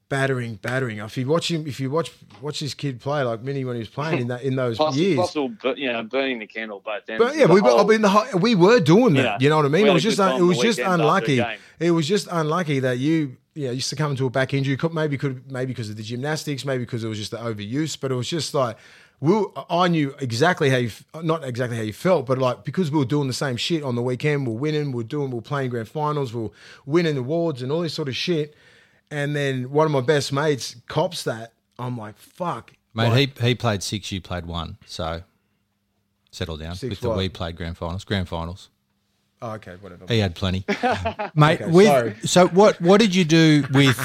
battering, battering. If you watch him, if you watch watch this kid play like Minnie when he was playing in that in those possible, years, possible, you know, burning the candle both ends. But yeah, we were, whole, I mean, the whole, we were doing that. Yeah, you know what I mean? It was just un, it was just unlucky. It was just unlucky that you you know, used to come into a back injury. Maybe could maybe because of the gymnastics, maybe because it was just the overuse. But it was just like. We, I knew exactly how you, not exactly how you felt, but like because we were doing the same shit on the weekend, we're winning, we're doing, we're playing grand finals, we're winning awards and all this sort of shit. And then one of my best mates cops that. I'm like, fuck, Mate, like, he he played six, you played one, so settle down. Six with what? The we played grand finals, grand finals. Oh, okay, whatever. He had plenty, mate. Okay, with sorry. so what? What did you do with?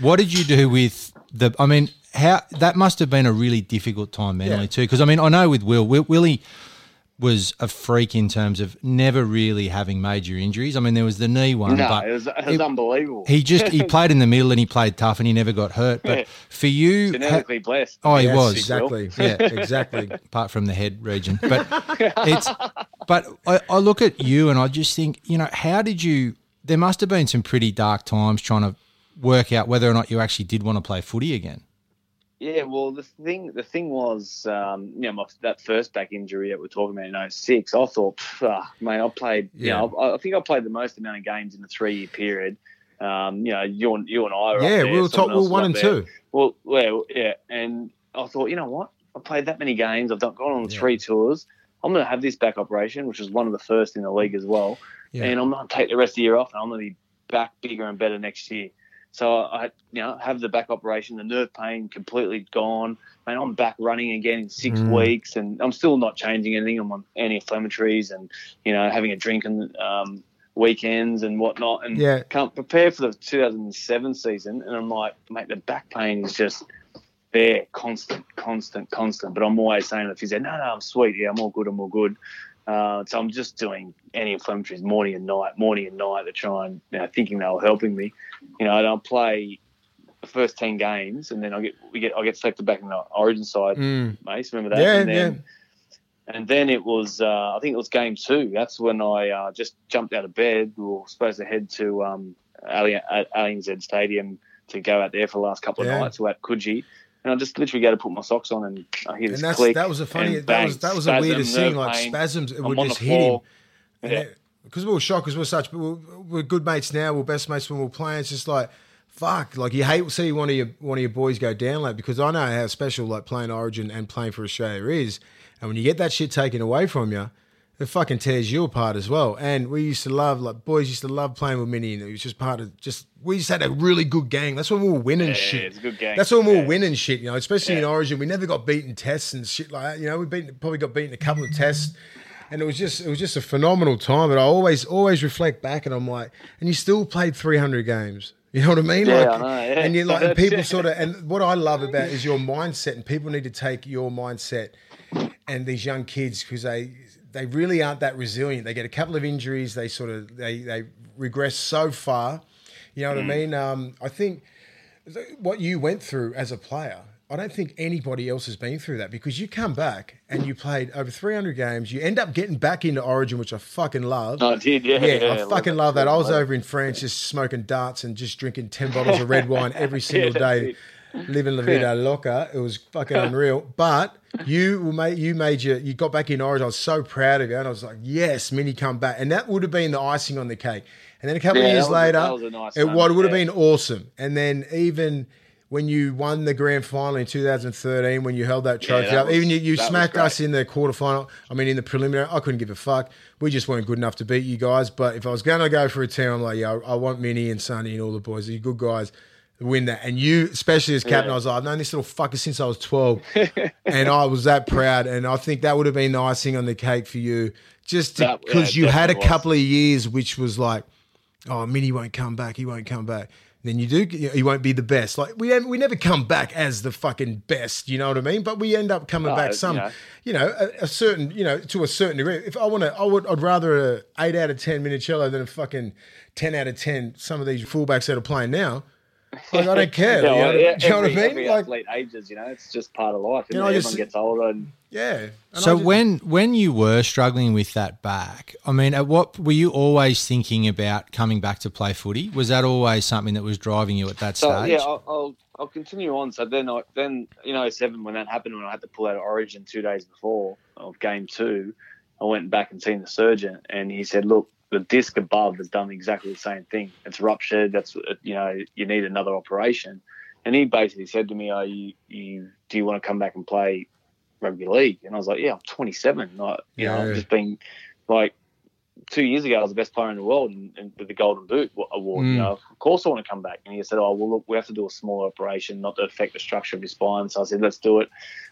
What did you do with the? I mean, how that must have been a really difficult time mentally yeah. too, because I mean, I know with Will, Will Willie was a freak in terms of never really having major injuries. I mean, there was the knee one. No, but it was, it was it, unbelievable. He just he played in the middle and he played tough and he never got hurt. But yeah. for you, genetically ha- blessed. Oh, yes, he was exactly. yeah, exactly. Apart from the head region, but it's. But I, I look at you and I just think, you know, how did you? There must have been some pretty dark times trying to work out whether or not you actually did want to play footy again. Yeah, well, the thing the thing was, um, you know, my, that first back injury that we're talking about in oh six, I thought, ah, mate, I played, yeah. you know, I, I think I played the most amount of games in a three-year period. Um, you know, you and, you and I were yeah, up there. Yeah, we were top, we were one and there. two. Well, well, yeah, and I thought, you know what? I played that many games. I've done, gone on yeah. three tours. I'm going to have this back operation, which was one of the first in the league as well, yeah. and I'm going to take the rest of the year off and I'm going to be back bigger and better next year. So I, you know, have the back operation, the nerve pain completely gone. Man, I'm back running again in six mm. weeks, and I'm still not changing anything. I'm on anti-inflammatories, and you know, having a drink on um, weekends and whatnot, and yeah. can't prepare for the two thousand seven season. And I'm like, mate, the back pain is just there, constant, constant, constant. But I'm always saying to the physio, no, no, I'm sweet, yeah, I'm all good, I'm all good. Uh, so I'm just doing anti-inflammatories morning and night, morning and night to try and, you know, thinking they were helping me. You know, and I'll play the first ten games and then I get we get I get selected back in the Origin side. Mm. Mace, remember that? Yeah, and then, yeah. And then it was uh, I think it was game two. That's when I uh, just jumped out of bed. We were supposed to head to um, ANZ Stadium to go out there for the last couple of yeah. nights. We're at Coogee. And I just literally go to put my socks on and I hear this and that's, click. That was a funny, bang, that was that was spasm, a weirdest thing. Like pain. Spasms, it I'm would just hit him. Because yeah. we were shocked, because we're such, we're, we're good mates now. We're best mates when we're playing. It's just like, fuck. Like you hate to see one of your one of your boys go down, like, because I know how special like playing Origin and playing for Australia is. And when you get that shit taken away from you, it fucking tears you apart as well. And we used to love, like, boys used to love playing with Minnie. And it was just part of just, we just had a really good gang. That's when we were winning yeah, shit. Yeah, it's a good gang. That's when we were yeah. winning shit, you know, especially yeah. in Origin. We never got beaten tests and shit like that. You know, we beat, probably got beaten a couple of tests. And it was just, it was just a phenomenal time. But I always, always reflect back and I'm like, and you still played three hundred games. You know what I mean? Yeah, like, I know, yeah. And you're like, and people sort of, and what I love about is your mindset, and people need to take your mindset and these young kids, because they, They really aren't that resilient. They get a couple of injuries. They sort of they they regress so far. You know what mm. I mean? Um, I think what you went through as a player, I don't think anybody else has been through that, because you come back and you played over three hundred games. You end up getting back into Origin, which I fucking love. I did, yeah. Yeah, yeah I, I fucking love that. that. I was over in France just smoking darts and just drinking ten bottles of red wine every single yeah, day. Living La Vida Loca. It was fucking unreal. But you made, you made your, you got back in Origin. I was so proud of you. And I was like, yes, Minnie come back. And that would have been the icing on the cake. And then a couple yeah, of years later, was, nice it moment, would have yeah. been awesome. And then even when you won the grand final in two thousand thirteen, when you held that trophy yeah, that up, was, even you, you smacked us in the quarterfinal. I mean, in the preliminary, I couldn't give a fuck. We just weren't good enough to beat you guys. But if I was going to go for a team, I'm like, yeah, I, I want Minnie and Sonny and all the boys. They're good guys. Win that. And you, especially as captain, yeah. I was like, I've known this little fucker since I was twelve. And I was that proud. And I think that would have been the icing on the cake for you, just because yeah, you had a was. couple of years which was like, oh, Minnie won't come back. He won't come back. And then you do, you know, he won't be the best. Like, we we never come back as the fucking best, you know what I mean? But we end up coming uh, back some, yeah. you know, a, a certain, you know, to a certain degree. If I want to, I would, I'd rather a eight out of ten Minichiello than a fucking ten out of ten, some of these fullbacks that are playing now. Like, I don't care. No, you know, yeah, do you every, know what I mean? Like, late ages, you know, it's just part of life. You know, everyone just, gets older. And, yeah. And so just, when when you were struggling with that back, I mean, at what were you always thinking about coming back to play footy? Was that always something that was driving you at that so, stage? Yeah, I'll, I'll I'll continue on. So then, I, then you know, seven when that happened, when I had to pull out of Origin two days before of game two, I went back and seen the surgeon, and he said, look, the disc above has done exactly the same thing. It's ruptured. That's, you know, you need another operation. And he basically said to me, "Are oh, you, you? Do you want to come back and play rugby league?" And I was like, "Yeah, I'm twenty-seven. Like, you yeah. know, I've just been like two years ago I was the best player in the world and, and with the Golden Boot award. Mm. You know, of course I want to come back. And he said, oh, well, look, we have to do a small operation not to affect the structure of your spine. So I said, let's do it,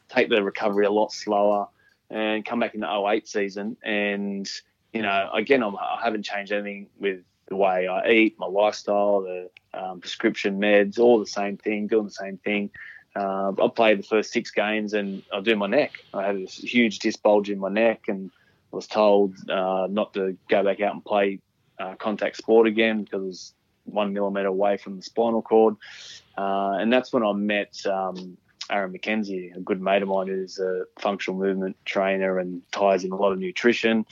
take the recovery a lot slower and come back in the oh eight season. And, you know, again, I'm, I haven't changed anything with the way I eat, my lifestyle, the um, prescription meds, all the same thing, doing the same thing. Uh, I played the first six games and I do my neck. I had this huge disc bulge in my neck and I was told uh, not to go back out and play uh, contact sport again because it was one millimetre away from the spinal cord. Uh, and that's when I met um, Aaron McKenzie, a good mate of mine who's a functional movement trainer and ties in a lot of nutrition.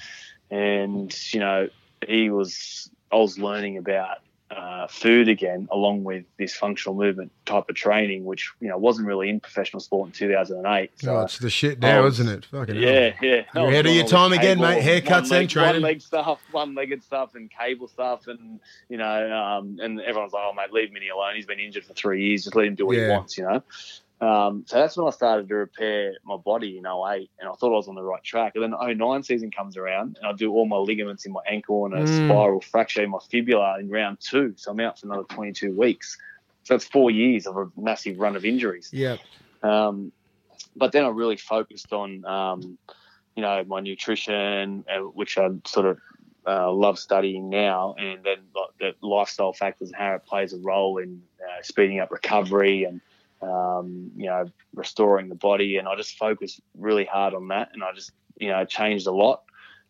And, you know, he was – I was learning about uh, food again along with this functional movement type of training, which, you know, wasn't really in professional sport in two thousand eight. So oh, it's the shit now, was, isn't it? Fucking yeah, hell. yeah. You're ahead of your time again, mate. Haircuts and training. One-leg stuff, one-legged stuff and cable stuff and, you know, um, and everyone's like, oh, mate, leave Minnie alone. He's been injured for three years. Just let him do what yeah. he wants, you know. Um, so that's when I started to repair my body in oh eight and I thought I was on the right track. And then the oh nine season comes around and I do all my ligaments in my ankle and a mm. spiral fracture in my fibula in round two. So I'm out for another twenty-two weeks. So that's four years of a massive run of injuries. Yeah. Um, but then I really focused on, um, you know, my nutrition, which I sort of uh, love studying now, and then the lifestyle factors and how it plays a role in uh, speeding up recovery and, Um, you know, restoring the body. And I just focused really hard on that and I just, you know, changed a lot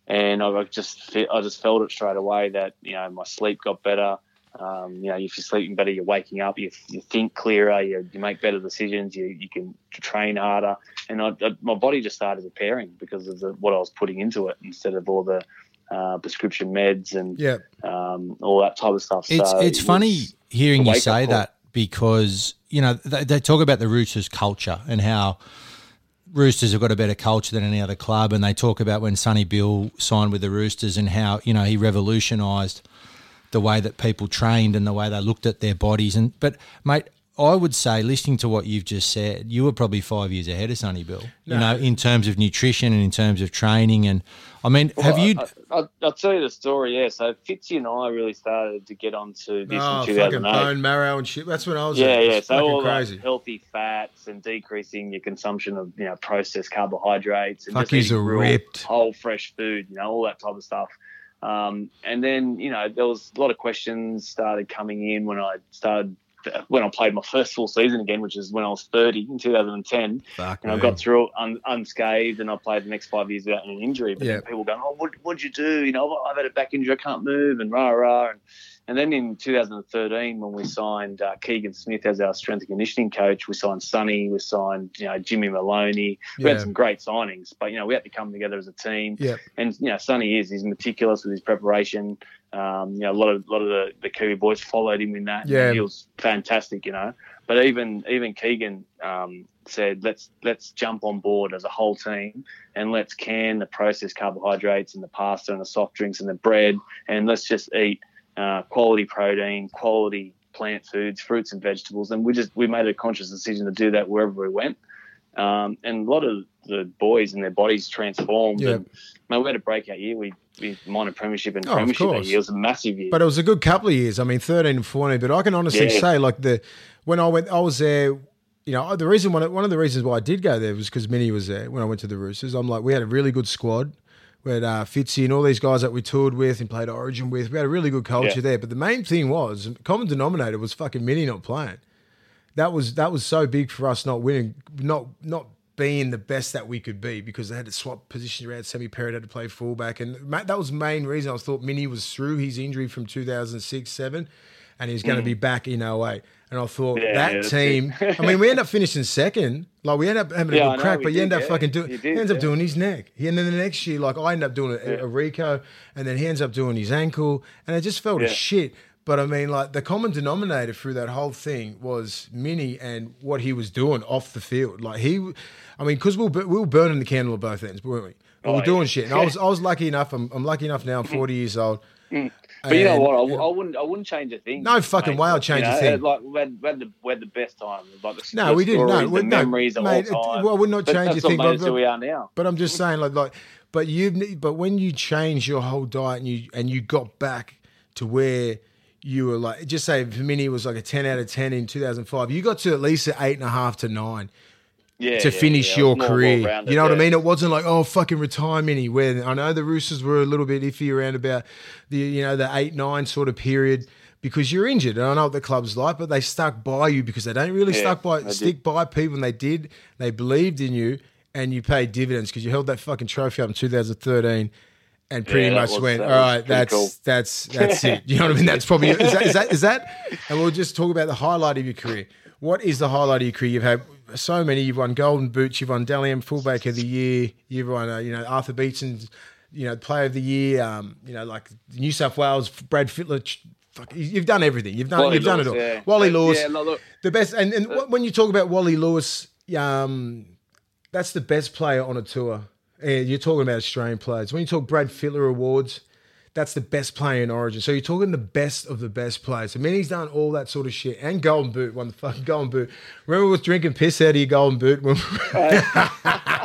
and I just I just felt it straight away that, you know, my sleep got better. Um, you know, if you're sleeping better, you're waking up, you, you think clearer, you, you make better decisions, you, you can train harder. And I, I, my body just started repairing because of the, what I was putting into it instead of all the uh, prescription meds and yep. um, all that type of stuff. It's, so it's it funny hearing you say that. Because, you know, they, they talk about the Roosters culture and how Roosters have got a better culture than any other club, and they talk about when Sonny Bill signed with the Roosters and how, you know, he revolutionised the way that people trained and the way they looked at their bodies. And but, mate, I would say listening to what you've just said, you were probably five years ahead of Sonny Bill, no. you know, in terms of nutrition and in terms of training. And, I mean, well, have you – I'll tell you the story, yeah. So Fitzy and I really started to get onto this oh, in two thousand eight. Oh, fucking bone marrow and shit. That's when I was yeah, at. Yeah, yeah. So all crazy. Like healthy fats and decreasing your consumption of, you know, processed carbohydrates. And Fuckies are ripped. Whole fresh food, you know, all that type of stuff. Um, and then, you know, there was a lot of questions started coming in when I started – when I played my first full season again, which is when I was thirty in two thousand ten, Fuck and I got through it un- unscathed and I played the next five years without an injury. But yep. people going, oh, what, what'd you do? You know, I've had a back injury, I can't move and rah-rah. And, and then in two thousand thirteen when we signed uh, Keegan Smith as our strength and conditioning coach, we signed Sonny, we signed, you know, Jimmy Maloney. We yeah. had some great signings, but, you know, we had to come together as a team. Yep. And, you know, Sonny is, he's meticulous with his preparation. Um, you know, a lot of a lot of the, the Kiwi boys followed him in that. Yeah, he was fantastic, you know. But even even Keegan um, said, let's let's jump on board as a whole team and let's can the processed carbohydrates and the pasta and the soft drinks and the bread and let's just eat uh, quality protein, quality plant foods, fruits and vegetables. And we just we made a conscious decision to do that wherever we went. Um, and a lot of the boys and their bodies transformed. Yeah. And, man, we had a breakout year. We, we minor premiership and oh, premiership that year. It was a massive year. But it was a good couple of years. I mean, thirteen and fourteen. But I can honestly yeah. say, like, the when I went, I was there, you know, the reason one, one of the reasons why I did go there was because Minnie was there when I went to the Roosters. I'm like, we had a really good squad. We had uh, Fitzy and all these guys that we toured with and played Origin with. We had a really good culture yeah. there. But the main thing was, common denominator was fucking Minnie not playing. That was that was so big for us not winning, not not being the best that we could be because they had to swap positions around. Semi Perrott had to play fullback, and that was the main reason I thought Minnie was through his injury from two thousand six, seven, and he's going mm. to be back in oh eight. And I thought yeah, that yeah, team. I mean, we end up finishing second. Like we end up having yeah, a good crack, but you end up yeah. fucking doing. He ends yeah. up doing his neck, and then the next year, like I end up doing a, yeah. a Rico, and then he ends up doing his ankle, and it just felt yeah. as shit. But, I mean, like the common denominator through that whole thing was Minnie and what he was doing off the field. Like he – I mean, because we, we were burning the candle at both ends, weren't we? We were oh, doing yeah. shit. And I was I was lucky enough. I'm, I'm lucky enough now. I'm forty years old. But and, you know what? I, I wouldn't. I wouldn't change a thing. No fucking mate. way. I'll change you know, a thing. Like we had, we, had the, we had the best time. Like the, no, the we didn't. No, the no, memories of all time. Well, I would not but change a thing. But, but, we are now. But I'm just saying, like, like, but you, but when you change your whole diet and you and you got back to where you were, like, just say for Mini was like a ten out of ten in two thousand five. You got to at least an eight and a half to nine. Yeah, to yeah, finish yeah. your more, career. More rounded, you know yeah. what I mean? It wasn't like, oh, fucking retire Mini. Where I know the Roosters were a little bit iffy around about the, you know, the eight, nine sort of period because you're injured. And I know what the club's like, but they stuck by you because they don't really yeah, stuck by stick did. by people. And they did. They believed in you and you paid dividends because you held that fucking trophy up in two thousand thirteen and pretty yeah, much was, went, all right, that's cool. that's that's it. You know what I mean? That's probably is that, is that is that. And we'll just talk about the highlight of your career. What is the highlight of your career? You've had so many. You've won Golden Boots. You've won Dalian Fullback of the Year. You've won, uh, you know, Arthur Beatson's, you know, Player of the Year. Um, you know, like New South Wales, Brad Fittler. Fuck, you've done everything. You've done. Wally you've Lewis, done it all. Yeah. Wally Lewis, yeah, no, look, the best. And, and uh, when you talk about Wally Lewis, um, that's the best player on a tour. And you're talking about Australian players. When you talk Brad Fittler awards, that's the best player in Origin. So you're talking the best of the best players. So Minnie's done all that sort of shit. And Golden Boot, won the fucking Golden Boot. Remember we was drinking piss out of your Golden Boot when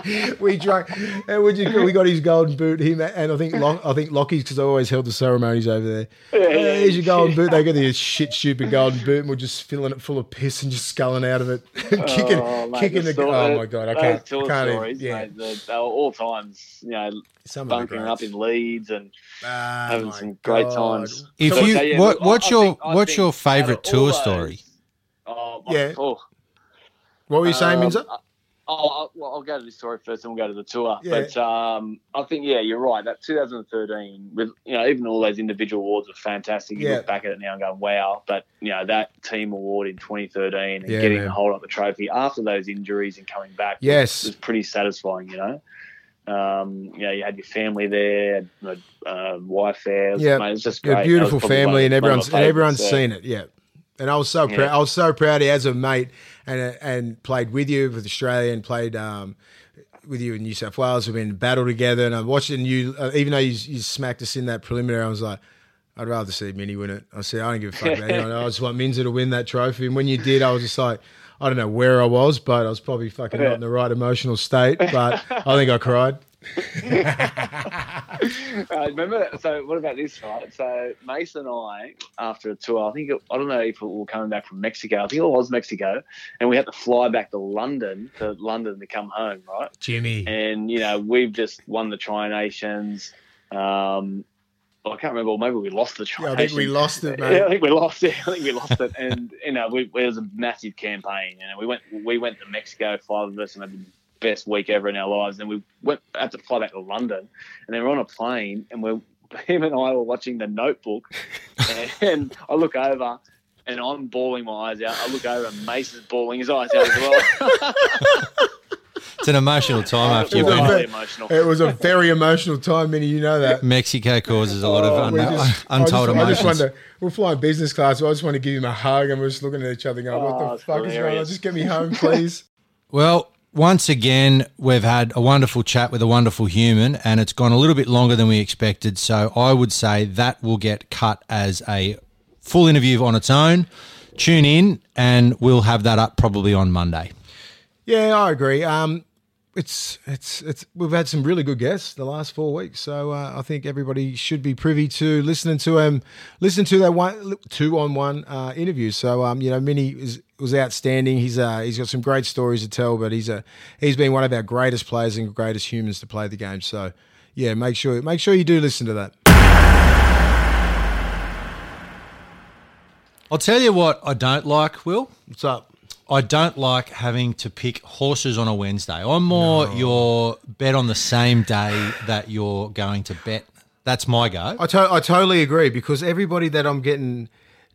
we, we drank. And we, just, we got his Golden Boot. Him and I think Lock, I think Lockie's, because I always held the ceremonies over there. Yeah, yeah, yeah, here's your Golden Boot. They got this shit stupid Golden Boot and we're just filling it full of piss and just sculling out of it. kicking oh, mate, kicking the, the oh my God, I can't. Those I can't stories, even, yeah. mate, the, they were all times, you know, some bunkering up in Leeds and uh, having some great times. If so, you so, yeah, what, what's I, your I think, what's your favourite tour those, story? Oh, my, yeah. Oh. What were you saying, um, Minza? I'll, I'll, I'll go to this story first, and we'll go to the tour. Yeah. But um, I think, yeah, you're right. That twenty thirteen, with you know, even all those individual awards were fantastic. You yeah. look back at it now and go, wow. But you know, that team award in twenty thirteen and yeah, getting man. a hold of the trophy after those injuries and coming back, yes, was, was pretty satisfying. You know. Um, you know, you had your family there, my uh, wife there. Yeah, mate, it was just great. A beautiful family, my, and everyone's and everyone's so. seen it. Yeah, and I was so yeah. proud. I was so proud as a mate, and and played with you with Australia, and played um with you in New South Wales. We've been in battle together, and I watched it. And you, uh, even though you, you smacked us in that preliminary, I was like, I'd rather see Mini win it. I said, I don't give a fuck about anyone. I just want Minza to win that trophy. And when you did, I was just like, I don't know where I was, but I was probably fucking yeah. not in the right emotional state. But I think I cried. uh, remember, so what about this, right? So Mason and I, after a tour, I think, it, I don't know if we were coming back from Mexico. I think it was Mexico. And we had to fly back to London, to London to come home, right? Jimmy. And, you know, we've just won the Tri Nations. Um I can't remember. Or maybe we lost the Tri Nations. Yeah, I think we lost it, mate. Yeah, I think we lost it. I think we lost it. And you know, we, it was a massive campaign. You know, we went, we went to Mexico, five of us, and had the best week ever in our lives. And we went had to fly back to London, and then we're on a plane, and we're him and I were watching The Notebook, and, and I look over. And I'm bawling my eyes out. I look over and Mason's bawling his eyes out as well. It's an emotional time after you've been. Very emotional. It was a very emotional time, Minnie, you know that. Mexico causes a lot oh, of un- just, untold I just, emotions. I just wanted to, we're flying business class, so I just want to give him a hug and we're just looking at each other going, what oh, the fuck hilarious. is wrong? Just get me home, please. Well, once again, we've had a wonderful chat with a wonderful human and it's gone a little bit longer than we expected, so I would say that will get cut as a full interview on its own. Tune in and we'll have that up probably on Monday. Yeah, I agree. Um, it's it's it's we've had some really good guests the last four weeks, so uh, I think everybody should be privy to listening to um listen to that one two on one uh, interview. So um you know Mini is, was outstanding. He's uh he's got some great stories to tell, but he's a he's been one of our greatest players and greatest humans to play the game. So yeah, make sure make sure you do listen to that. I'll tell you what I don't like, Will. What's up? I don't like having to pick horses on a Wednesday. I'm more no. your bet on the same day that you're going to bet. That's my go. I, to- I totally agree because everybody that I'm getting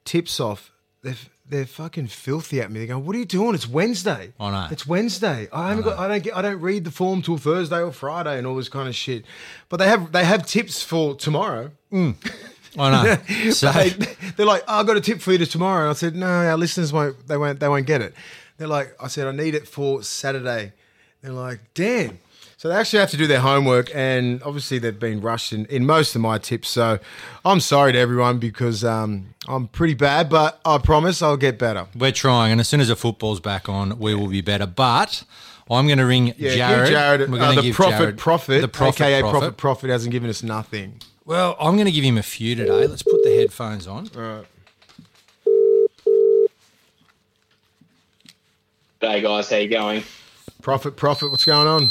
tips off, they're, they're fucking filthy at me. They're going, what are you doing? It's Wednesday. I know. It's Wednesday. I haven't I got. I don't get. I don't read the form till Thursday or Friday and all this kind of shit. But they have they have tips for tomorrow. Mm. I know. So they, they're like, oh, I've got a tip for you to tomorrow. And I said, no, our listeners won't. They won't. They won't get it. They're like, I said, I need it for Saturday. They're like, damn. So they actually have to do their homework, and obviously they've been rushed in, in most of my tips. So I'm sorry to everyone because um, I'm pretty bad, but I promise I'll get better. We're trying, and as soon as the football's back on, we will be better. But I'm going to ring yeah, Jared. Give Jared We're going uh, to give prophet, Jared prophet, the prophet, aka prophet. Prophet, prophet hasn't given us nothing. Well, I'm going to give him a few today. Let's put the headphones on. All right. Hey guys, how you going? Prophet, prophet, what's going on?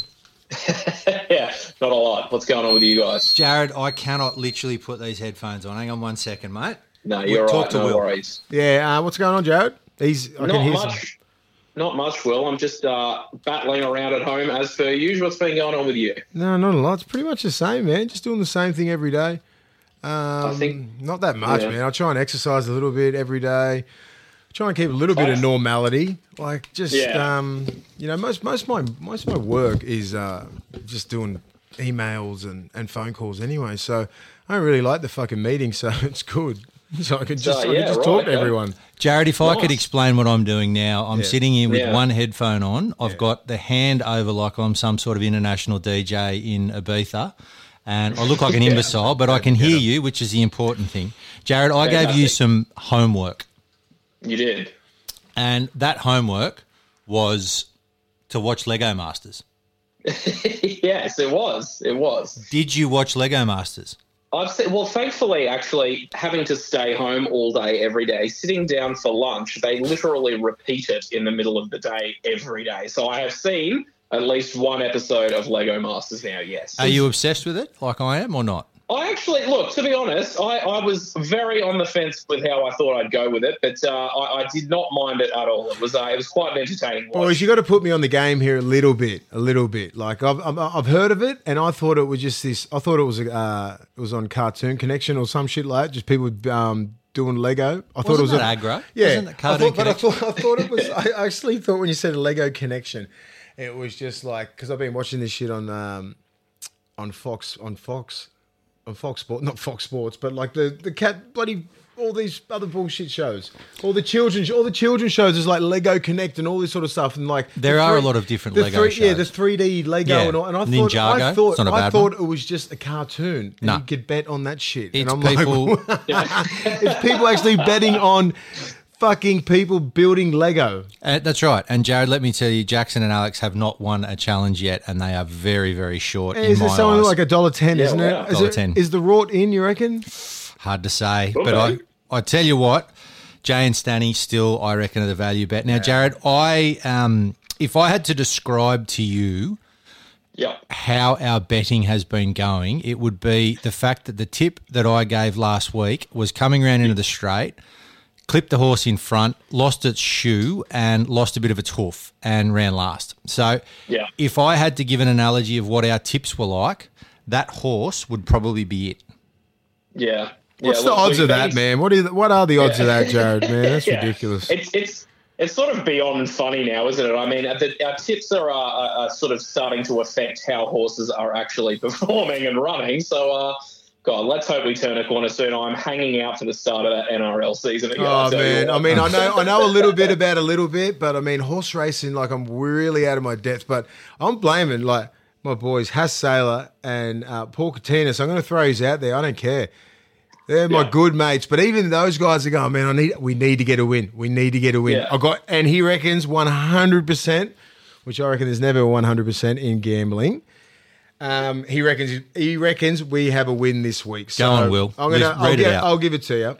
Yeah, not a lot. What's going on with you guys? Jared, I cannot literally put these headphones on. Hang on one second, mate. No, you're we'll right, no Will. worries. Yeah, uh, what's going on, Jared? He's I not can hear much. Some. Not much, Will. I'm just uh, battling around at home as per usual. What's been going on with you? No, not a lot. It's pretty much the same, man. Just doing the same thing every day. Um, I think not that much, yeah. man. I try and exercise a little bit every day. Try and keep a little bit of normality, like just yeah. um, you know, most most of my most of my work is uh, just doing emails and, and phone calls anyway. So I don't really like the fucking meeting, so it's good. So I can just, so, yeah, I can just right, talk to yeah. everyone. Jared, if nice. I could explain what I'm doing now, I'm yeah. sitting here with yeah. one headphone on. I've yeah. got the hand over like I'm some sort of international D J in Ibiza. And I look like an yeah. imbecile, but I can hear yeah. you, which is the important thing. Jared, I yeah, gave nothing. you some homework. You did. And that homework was to watch Lego Masters. Yes, it was. It was. Did you watch Lego Masters? I've said, well, thankfully, actually, having to stay home all day, every day, sitting down for lunch, they literally repeat it in the middle of the day every day. So I have seen at least one episode of Lego Masters now, yes. Are you obsessed with it like I am or not? I actually, look, to be honest, I, I was very on the fence with how I thought I'd go with it, but uh, I, I did not mind it at all. It was uh, it was quite an entertaining watch. Boys, you got to put me on the game here a little bit, a little bit. Like I've I've heard of it, and I thought it was just this. I thought it was uh, it was on Cartoon Connection or some shit like that. Just people um, doing Lego. I Wasn't thought it was that a, aggro. Yeah, Wasn't it Cartoon I thought, Connection? But I thought I thought it was. I actually thought when you said Lego Connection, it was just like because I've been watching this shit on um, on Fox on Fox. Fox Sports, not Fox Sports, but like the, the cat bloody all these other bullshit shows, all the children, all the children shows is like Lego Connect and all this sort of stuff, and like there the are three, a lot of different Lego three, shows. Yeah, the three D Lego yeah. and all. And I Ninjago. thought, I thought, I thought it was just a cartoon. And nah. you could bet on that shit. It's and I'm people, like, it's people actually betting on fucking people building Lego. Uh, that's right. And Jared, let me tell you, Jackson and Alex have not won a challenge yet, and they are very, very short. Hey, in is my it something eyes. like a dollar ten? Yeah, isn't yeah. it? Dollar is ten. Is the rort in? You reckon? Hard to say, okay. but I, I tell you what, Jay and Stanny still, I reckon, are the value bet. Now, yeah. Jared, I, um, if I had to describe to you, yeah. how our betting has been going, it would be the fact that the tip that I gave last week was coming around yeah. into the straight. Clipped the horse in front, lost its shoe, and lost a bit of its hoof and ran last. So yeah. if I had to give an analogy of what our tips were like, that horse would probably be it. Yeah. What's yeah, the odds of that, man? What are the, what are the odds yeah. of that, Jared, man? That's yeah. ridiculous. It's, it's it's sort of beyond funny now, isn't it? I mean, the, our tips are, are, are sort of starting to affect how horses are actually performing and running. So, uh God, let's hope we turn a corner soon. I'm hanging out for the start of that N R L season. Again, oh, so man. I mean, I know I know a little bit about a little bit, but, I mean, horse racing, like, I'm really out of my depth. But I'm blaming, like, my boys, Haas Saylor and uh, Paul Katina. So I'm going to throw these out there. I don't care. They're my yeah. good mates. But even those guys are going, man, I need. we need to get a win. We need to get a win. Yeah. I got, and he reckons one hundred percent, which I reckon there's never one hundred percent in gambling. Um, he reckons he reckons we have a win this week. So Go on, Will. I'm gonna, I'll, give, I'll give it to you.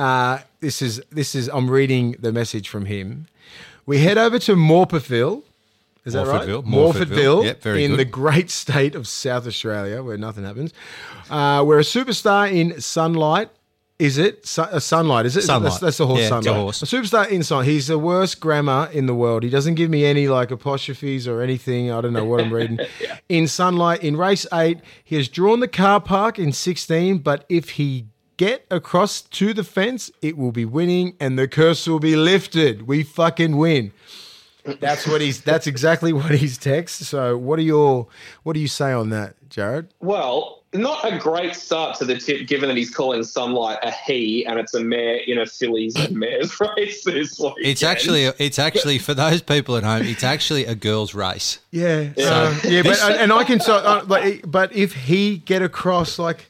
Uh, this is this is. I'm reading the message from him. We head over to Morphettville. Is that right? Morphettville. Morphettville yep, very in good. the great state of South Australia, where nothing happens. Uh, we're a superstar in sunlight. Is it Su- uh, sunlight? Is it sunlight? That's, that's the horse. Yeah, sunlight. A horse. A superstar in sunlight. He's the worst grammar in the world. He doesn't give me any like apostrophes or anything. I don't know what I'm reading. yeah. In sunlight, in race eight, he has drawn the car park in sixteen. But if he get across to the fence, it will be winning, and the curse will be lifted. We fucking win. That's what he's. That's exactly what he's text. So what are your? What do you say on that, Jared? Well. not a great start to the tip, given that he's calling Sunlight a he and it's a mare in a fillies and mares race this weekend. It's actually, it's actually for those people at home, it's actually a girls' race. Yeah, yeah. Uh, yeah but and I can so, uh, like, but if he get across like.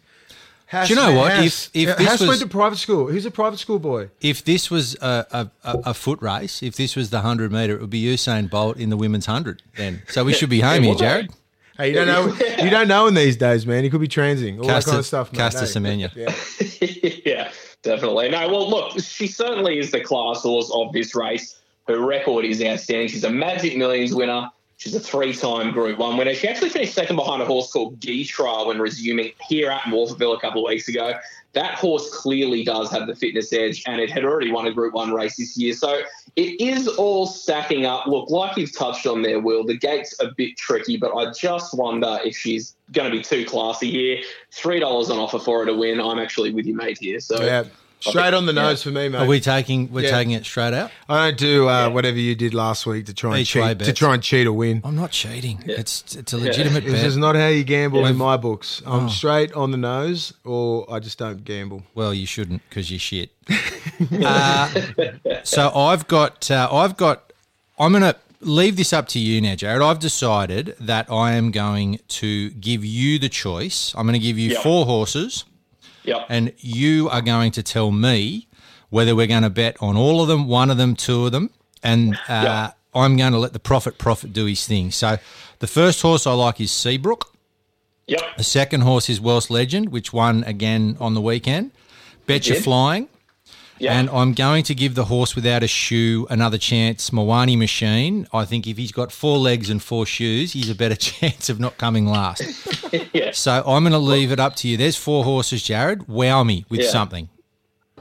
Has, do you know what? Has, if if this was, went to private school. He's a private school boy. If this was a, a, a foot race, if this was the hundred meter, it would be Usain Bolt in the women's hundred. Then, so we should be home yeah, here, Jared. Hey, you don't know. Yeah. You don't know in these days, man. He could be transing all Casta, that kind of stuff. Casta Semenya. Yeah. Yeah, definitely. No, well, look, she certainly is the class horse of this race. Her record is outstanding. She's a Magic Millions winner. She's a three-time Group One winner. She actually finished second behind a horse called Gitra when resuming here at Morphettville a couple of weeks ago. That horse clearly does have the fitness edge, and it had already won a Group One race this year. So it is all stacking up. Look, like you've touched on there, Will, the gate's a bit tricky, but I just wonder if she's going to be too classy here. three dollars on offer for her to win. I'm actually with you, mate, here. So. Yeah. Straight on the nose yeah. for me, mate. Are we taking? We're yeah. taking it straight out. I don't do uh, yeah. whatever you did last week to try and cheat. To try and cheat a win. I'm not cheating. Yeah. It's it's a legitimate yeah. bet. This is not how you gamble yeah. in my books. I'm oh. straight on the nose, or I just don't gamble. Well, you shouldn't because you're shit. uh, so I've got. Uh, I've got. I'm gonna leave this up to you now, Jared. I've decided that I am going to give you the choice. I'm going to give you yep. four horses. Yep. And you are going to tell me whether we're going to bet on all of them, one of them, two of them, and uh, yep. I'm going to let the prophet prophet do his thing. So the first horse I like is Seabrook. Yep. The second horse is Welsh Legend, which won again on the weekend. Betcha Flying. Yep. And I'm going to give the horse without a shoe another chance, Mawani Machine. I think if he's got four legs and four shoes, he's a better chance of not coming last. yeah. So I'm going to leave it up to you. There's four horses, Jared. Wow me with yeah. something.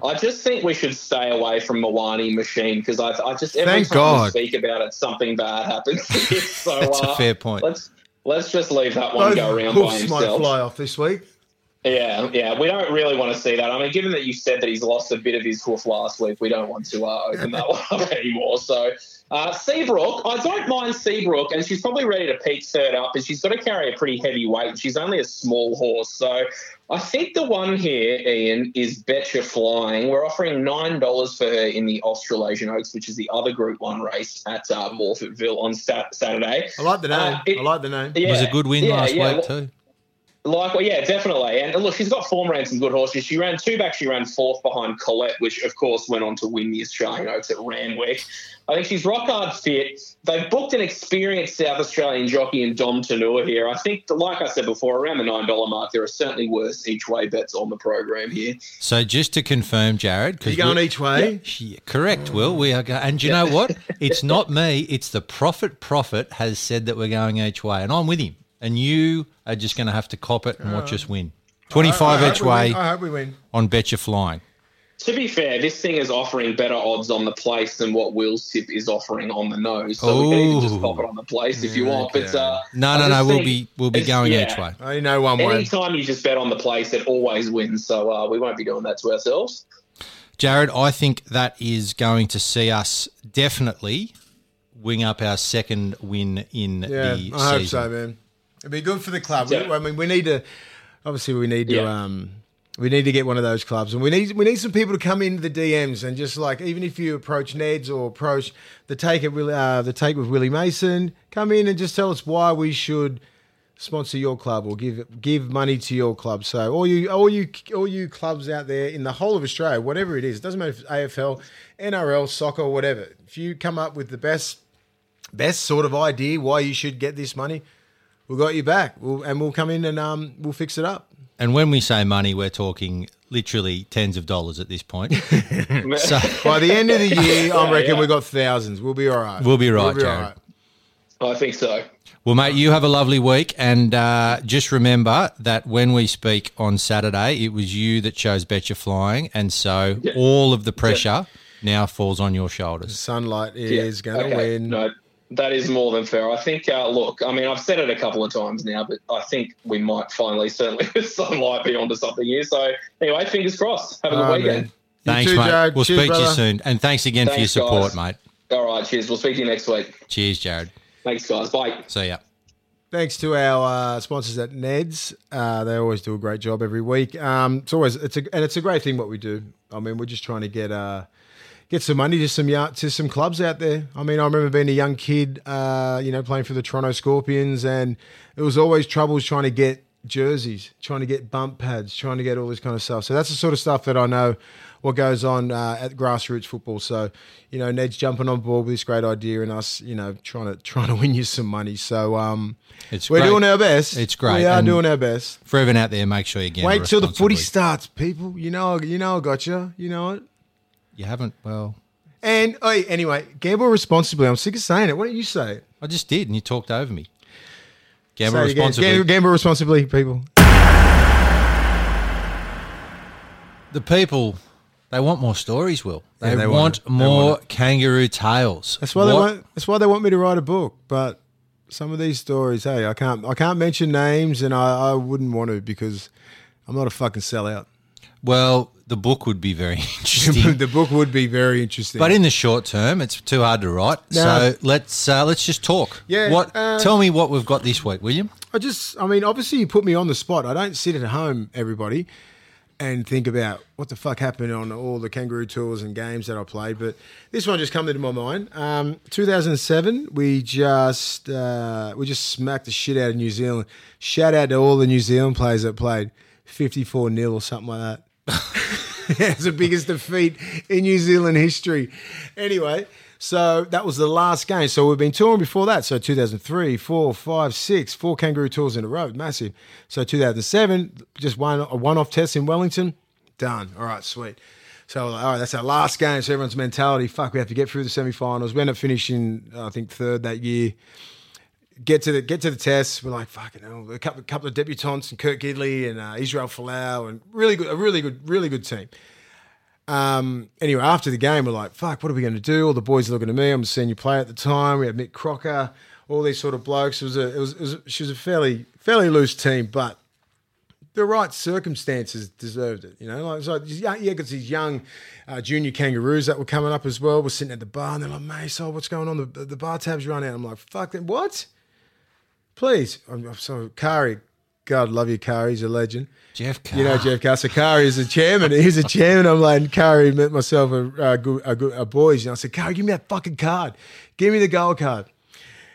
I just think we should stay away from Mawani Machine because I, I just every Thank time God. we speak about it, something bad happens. so, That's uh, a fair point. Let's let's just leave that one Those go around by himself. Might fly off this week. Yeah, yeah, we don't really want to see that. I mean, given that you said that he's lost a bit of his hoof last week, we don't want to uh, open that one up anymore. So uh, Seabrook, I don't mind Seabrook, and she's probably ready to peak third up, and she's got to carry a pretty heavy weight. She's only a small horse. So I think the one here, Ian, is Betcha Flying. We're offering nine dollars for her in the Australasian Oaks, which is the other Group One race at uh, Morphettville on sat- Saturday. I like the name. Uh, it, I like the name. Yeah, it was a good win yeah, last yeah, week well, too. Like, well, yeah, definitely. And look, she's got form, ran some good horses. She ran two back. She ran fourth behind Colette, which, of course, went on to win the Australian Oaks at Randwick. I think she's rock hard fit. They've booked an experienced South Australian jockey in Dom Tenua here. I think, like I said before, around the nine dollars mark, there are certainly worse each way bets on the program here. So just to confirm, Jared. You're going each way? Yeah, correct, Will. We are go- And do you know what? It's not me. It's the Prophet Prophet has said that we're going each way, and I'm with him. And you are just going to have to cop it and watch us win. twenty-five each way I hope we win. On Betcha Flying. To be fair, this thing is offering better odds on the place than what Will's tip is offering on the nose. So Ooh. we can even just pop it on the place if you want. Okay. But uh, no, no, no, we'll be we'll be going yeah, each way. I know one way. Anytime you just bet on the place, it always wins. So uh, we won't be doing that to ourselves. Jared, I think that is going to see us definitely wing up our second win in yeah, the season. I hope so, man. It'd be good for the club. Yeah. We, I mean, we need to. Obviously, we need to. Yeah. Um, we need to get one of those clubs, and we need we need some people to come into the D Ms and just like even if you approach Ned's or approach the take at uh, the take with Willie Mason, come in and just tell us why we should sponsor your club or give give money to your club. So all you all you all you clubs out there in the whole of Australia, whatever it is, it doesn't matter if it's A F L, N R L, soccer, whatever. If you come up with the best best sort of idea why you should get this money. We've got you back, we'll, and we'll come in and um, we'll fix it up. And when we say money, we're talking literally tens of dollars at this point. So by the end of the year, I reckon yeah, yeah. we've got thousands. We'll be all right. We'll be right, we'll be Jared. All right. I think so. Well, mate, you have a lovely week, and uh, just remember that when we speak on Saturday, it was you that chose Betcha Flying, and so yeah. all of the pressure yeah. now falls on your shoulders. The sunlight is yeah. going to okay. win. No. That is more than fair. I think, uh, look, I mean, I've said it a couple of times now, but I think we might finally, certainly, with sunlight be onto something here. So, anyway, fingers crossed. Have a good oh, weekend. Man. Thanks, too, mate. Jared. We'll cheers, speak brother. to you soon. And thanks again thanks, for your support, guys. mate. All right, cheers. We'll speak to you next week. Cheers, Jared. Thanks, guys. Bye. See ya. Thanks to our uh, sponsors at Ned's. Uh, they always do a great job every week. Um, it's always it's a, and it's a great thing what we do. I mean, we're just trying to get uh, get some money to some to some clubs out there. I mean, I remember being a young kid, uh, you know, playing for the Toronto Scorpions, and it was always troubles trying to get jerseys, trying to get bump pads, trying to get all this kind of stuff. So that's the sort of stuff that I know what goes on uh, at grassroots football. So, you know, Ned's jumping on board with this great idea and us, you know, trying to trying to win you some money. So um, it's we're great. doing our best. It's great. We are and doing our best. For everyone out there, make sure you gamble responsibly. Wait till the footy starts, people. You know, you know, I got you. You know it. You haven't. Well. And oh, anyway, gamble responsibly. I'm sick of saying it. Why don't you say it? I just did, and you talked over me. Gamble say responsibly. Gamble, gamble responsibly, people. The people. They want more stories, Will. They, yeah, they want, want more they want kangaroo tales. That's why what? they want. That's why they want me to write a book. But some of these stories, hey, I can't. I can't mention names, and I, I wouldn't want to because I'm not a fucking sellout. Well, the book would be very interesting. The book would be very interesting. But in the short term, it's too hard to write. No. So let's uh, let's just talk. Yeah. What? Uh, tell me what we've got this week, William. I just. I mean, obviously, you put me on the spot. I don't sit at home, everybody, and think about what the fuck happened on all the kangaroo tours and games that I played. But this one just came into my mind. Um, two thousand seven, we just uh, we just smacked the shit out of New Zealand. Shout out to all the New Zealand players that played fifty-four nil or something like that. It's the biggest defeat in New Zealand history. Anyway, so that was the last game. So we've been touring before that. So two thousand three, four, five, six, four kangaroo tours in a row, massive. So two thousand seven, just one a one-off test in Wellington, done. All right, sweet. So all right, that's our last game. So everyone's mentality, fuck, we have to get through the semi-finals. We end up finishing, I think, third that year. Get to the get to the test. We're like, fucking hell. A couple, a couple of debutantes and Kirk Gidley and uh, Israel Folau and really good, a really good, really good team. Um, anyway, after the game, we're like, fuck, what are we going to do? All the boys are looking at me. I'm a senior player at the time. We had Mick Crocker, all these sort of blokes. It was a, it was, it was, she was a fairly, fairly loose team, but the right circumstances deserved it. You know, like, it was like, yeah, because these young uh, junior kangaroos that were coming up as well were sitting at the bar and they're like, mate, so what's going on? The, the bar tab's run out. I'm like, fuck that. What? Please. I'm, I'm sorry, Kari. God, love you, Kari. He's a legend. Jeff Kari. You know Jeff Kari. So Kari is a chairman. He's a chairman. I'm like, Kari met myself a, a, good, a, good, a boys. And I said, Kari, give me that fucking card. Give me the gold card.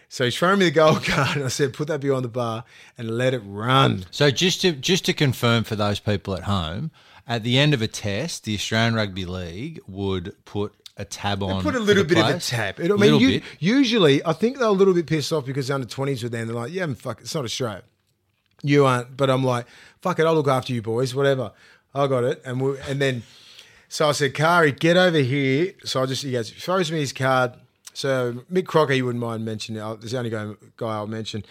So he's throwing me the gold card. And I said, put that behind the bar and let it run. So just to just to confirm for those people at home, at the end of a test, the Australian Rugby League would put a tab on. They put a little bit players. of a tab. It, I mean, you, usually I think they're a little bit pissed off because the under twenties were there. And they're like, yeah, fuck, it's not Australia. You aren't, but I'm like, fuck it, I'll look after you boys, whatever. I got it. And we, and then, so I said, Kari, get over here. So I just, he goes, throws me his card. So Mick Crocker, you wouldn't mind mentioning, there's the only guy I'll mention.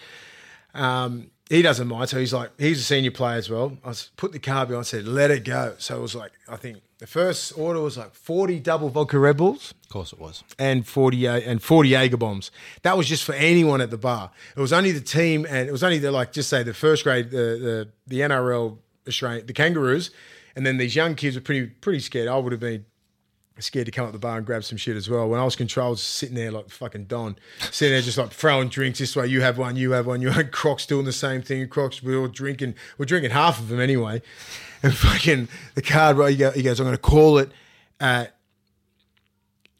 Um, he doesn't mind. So he's like, he's a senior player as well. I put the card behind, said, let it go. So it was like, I think the first order was like forty double vodka Red Bulls. Of course it was. And forty and forty Jager bombs. That was just for anyone at the bar. It was only the team, and it was only the, like, just say the first grade, the the, the N R L Australian, the Kangaroos, and then these young kids were pretty pretty scared. I would have been scared to come up the bar and grab some shit as well. When I was controlled, sitting there like fucking Don, sitting there just like throwing drinks this way. You have one, you have one, you had Crocs doing the same thing. Crocs, we were all drinking, we're drinking half of them anyway. And fucking the card, right? He goes, I'm going to call it. Uh,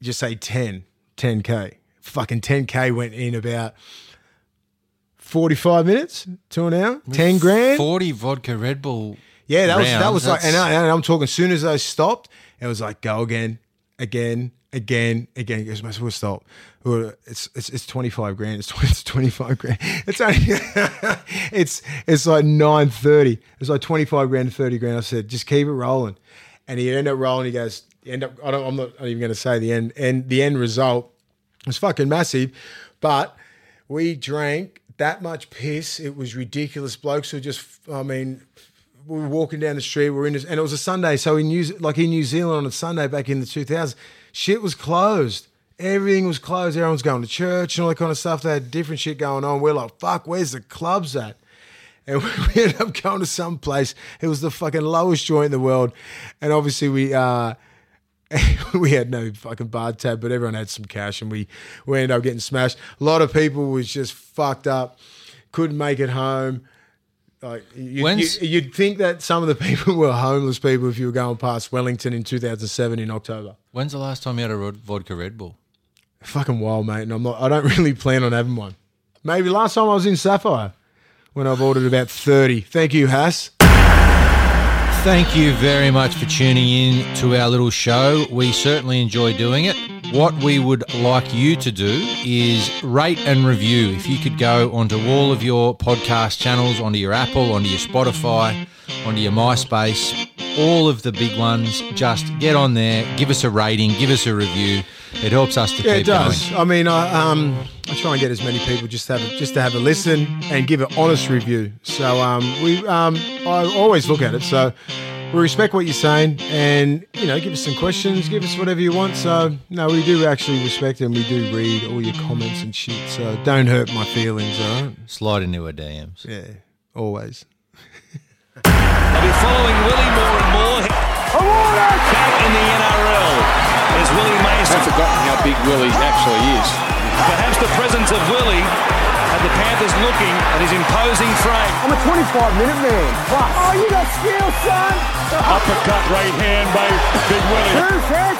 Just say ten, ten K. Fucking ten K went in about forty-five minutes to an hour. With ten grand. forty vodka Red Bull. Yeah, that round. was that was That's... like, and, I, and I'm talking, as soon as those stopped, it was like, go again, again, again, again. It goes, mate, we'll stop. It's it's it's twenty-five grand. It's, it's twenty-five grand. It's only, it's it's like nine thirty. It's like twenty-five grand to thirty grand. I said, just keep it rolling. And he ended up rolling. He goes, end up, I don't, I'm not even going to say the end, and the end result was fucking massive, but we drank that much piss. It was ridiculous. Blokes were just, I mean, we were walking down the street, we we're in this, and it was a Sunday. So in New, like in New Zealand on a Sunday back in the two thousands, shit was closed. Everything was closed. Everyone's going to church and all that kind of stuff. They had different shit going on. We're like, fuck, where's the clubs at? And we ended up going to some place. It was the fucking lowest joint in the world. And obviously we, uh, we had no fucking bar tab, but everyone had some cash, and we, we ended up getting smashed. A lot of people was just fucked up. couldn't make it home. Like you, you, you'd think that some of the people were homeless people if you were going past Wellington in two thousand seven in October. When's the last time you had a vodka Red Bull? Fucking wild, mate. And I'm not. I don't really plan on having one. Maybe last time I was in Sapphire when I've ordered about thirty. Thank you, Haas. Thank you very much for tuning in to our little show. We certainly enjoy doing it. What we would like you to do is rate and review. If you could go onto all of your podcast channels, onto your Apple, onto your Spotify, onto your MySpace, all of the big ones, just get on there, give us a rating, give us a review. It helps us to yeah, keep going. Yeah, it does. Going. I mean, I, um, I try and get as many people just to have a, just to have a listen and give an honest review. So um, we, um, I always look at it. So we respect what you're saying, and you know, give us some questions, give us whatever you want. So no, we do actually respect and we do read all your comments and shit. So don't hurt my feelings, all right? Slide into our D Ms. Yeah, always. I'll be following Willie more and more. Awarded! Back in the N R L is Willie Mason. I've forgotten how big Willie actually is. Perhaps the presence of Willie had the Panthers looking at his imposing frame. I'm a twenty-five minute man. What? Oh, you got skill, son! Uppercut right hand by Big Willie. Two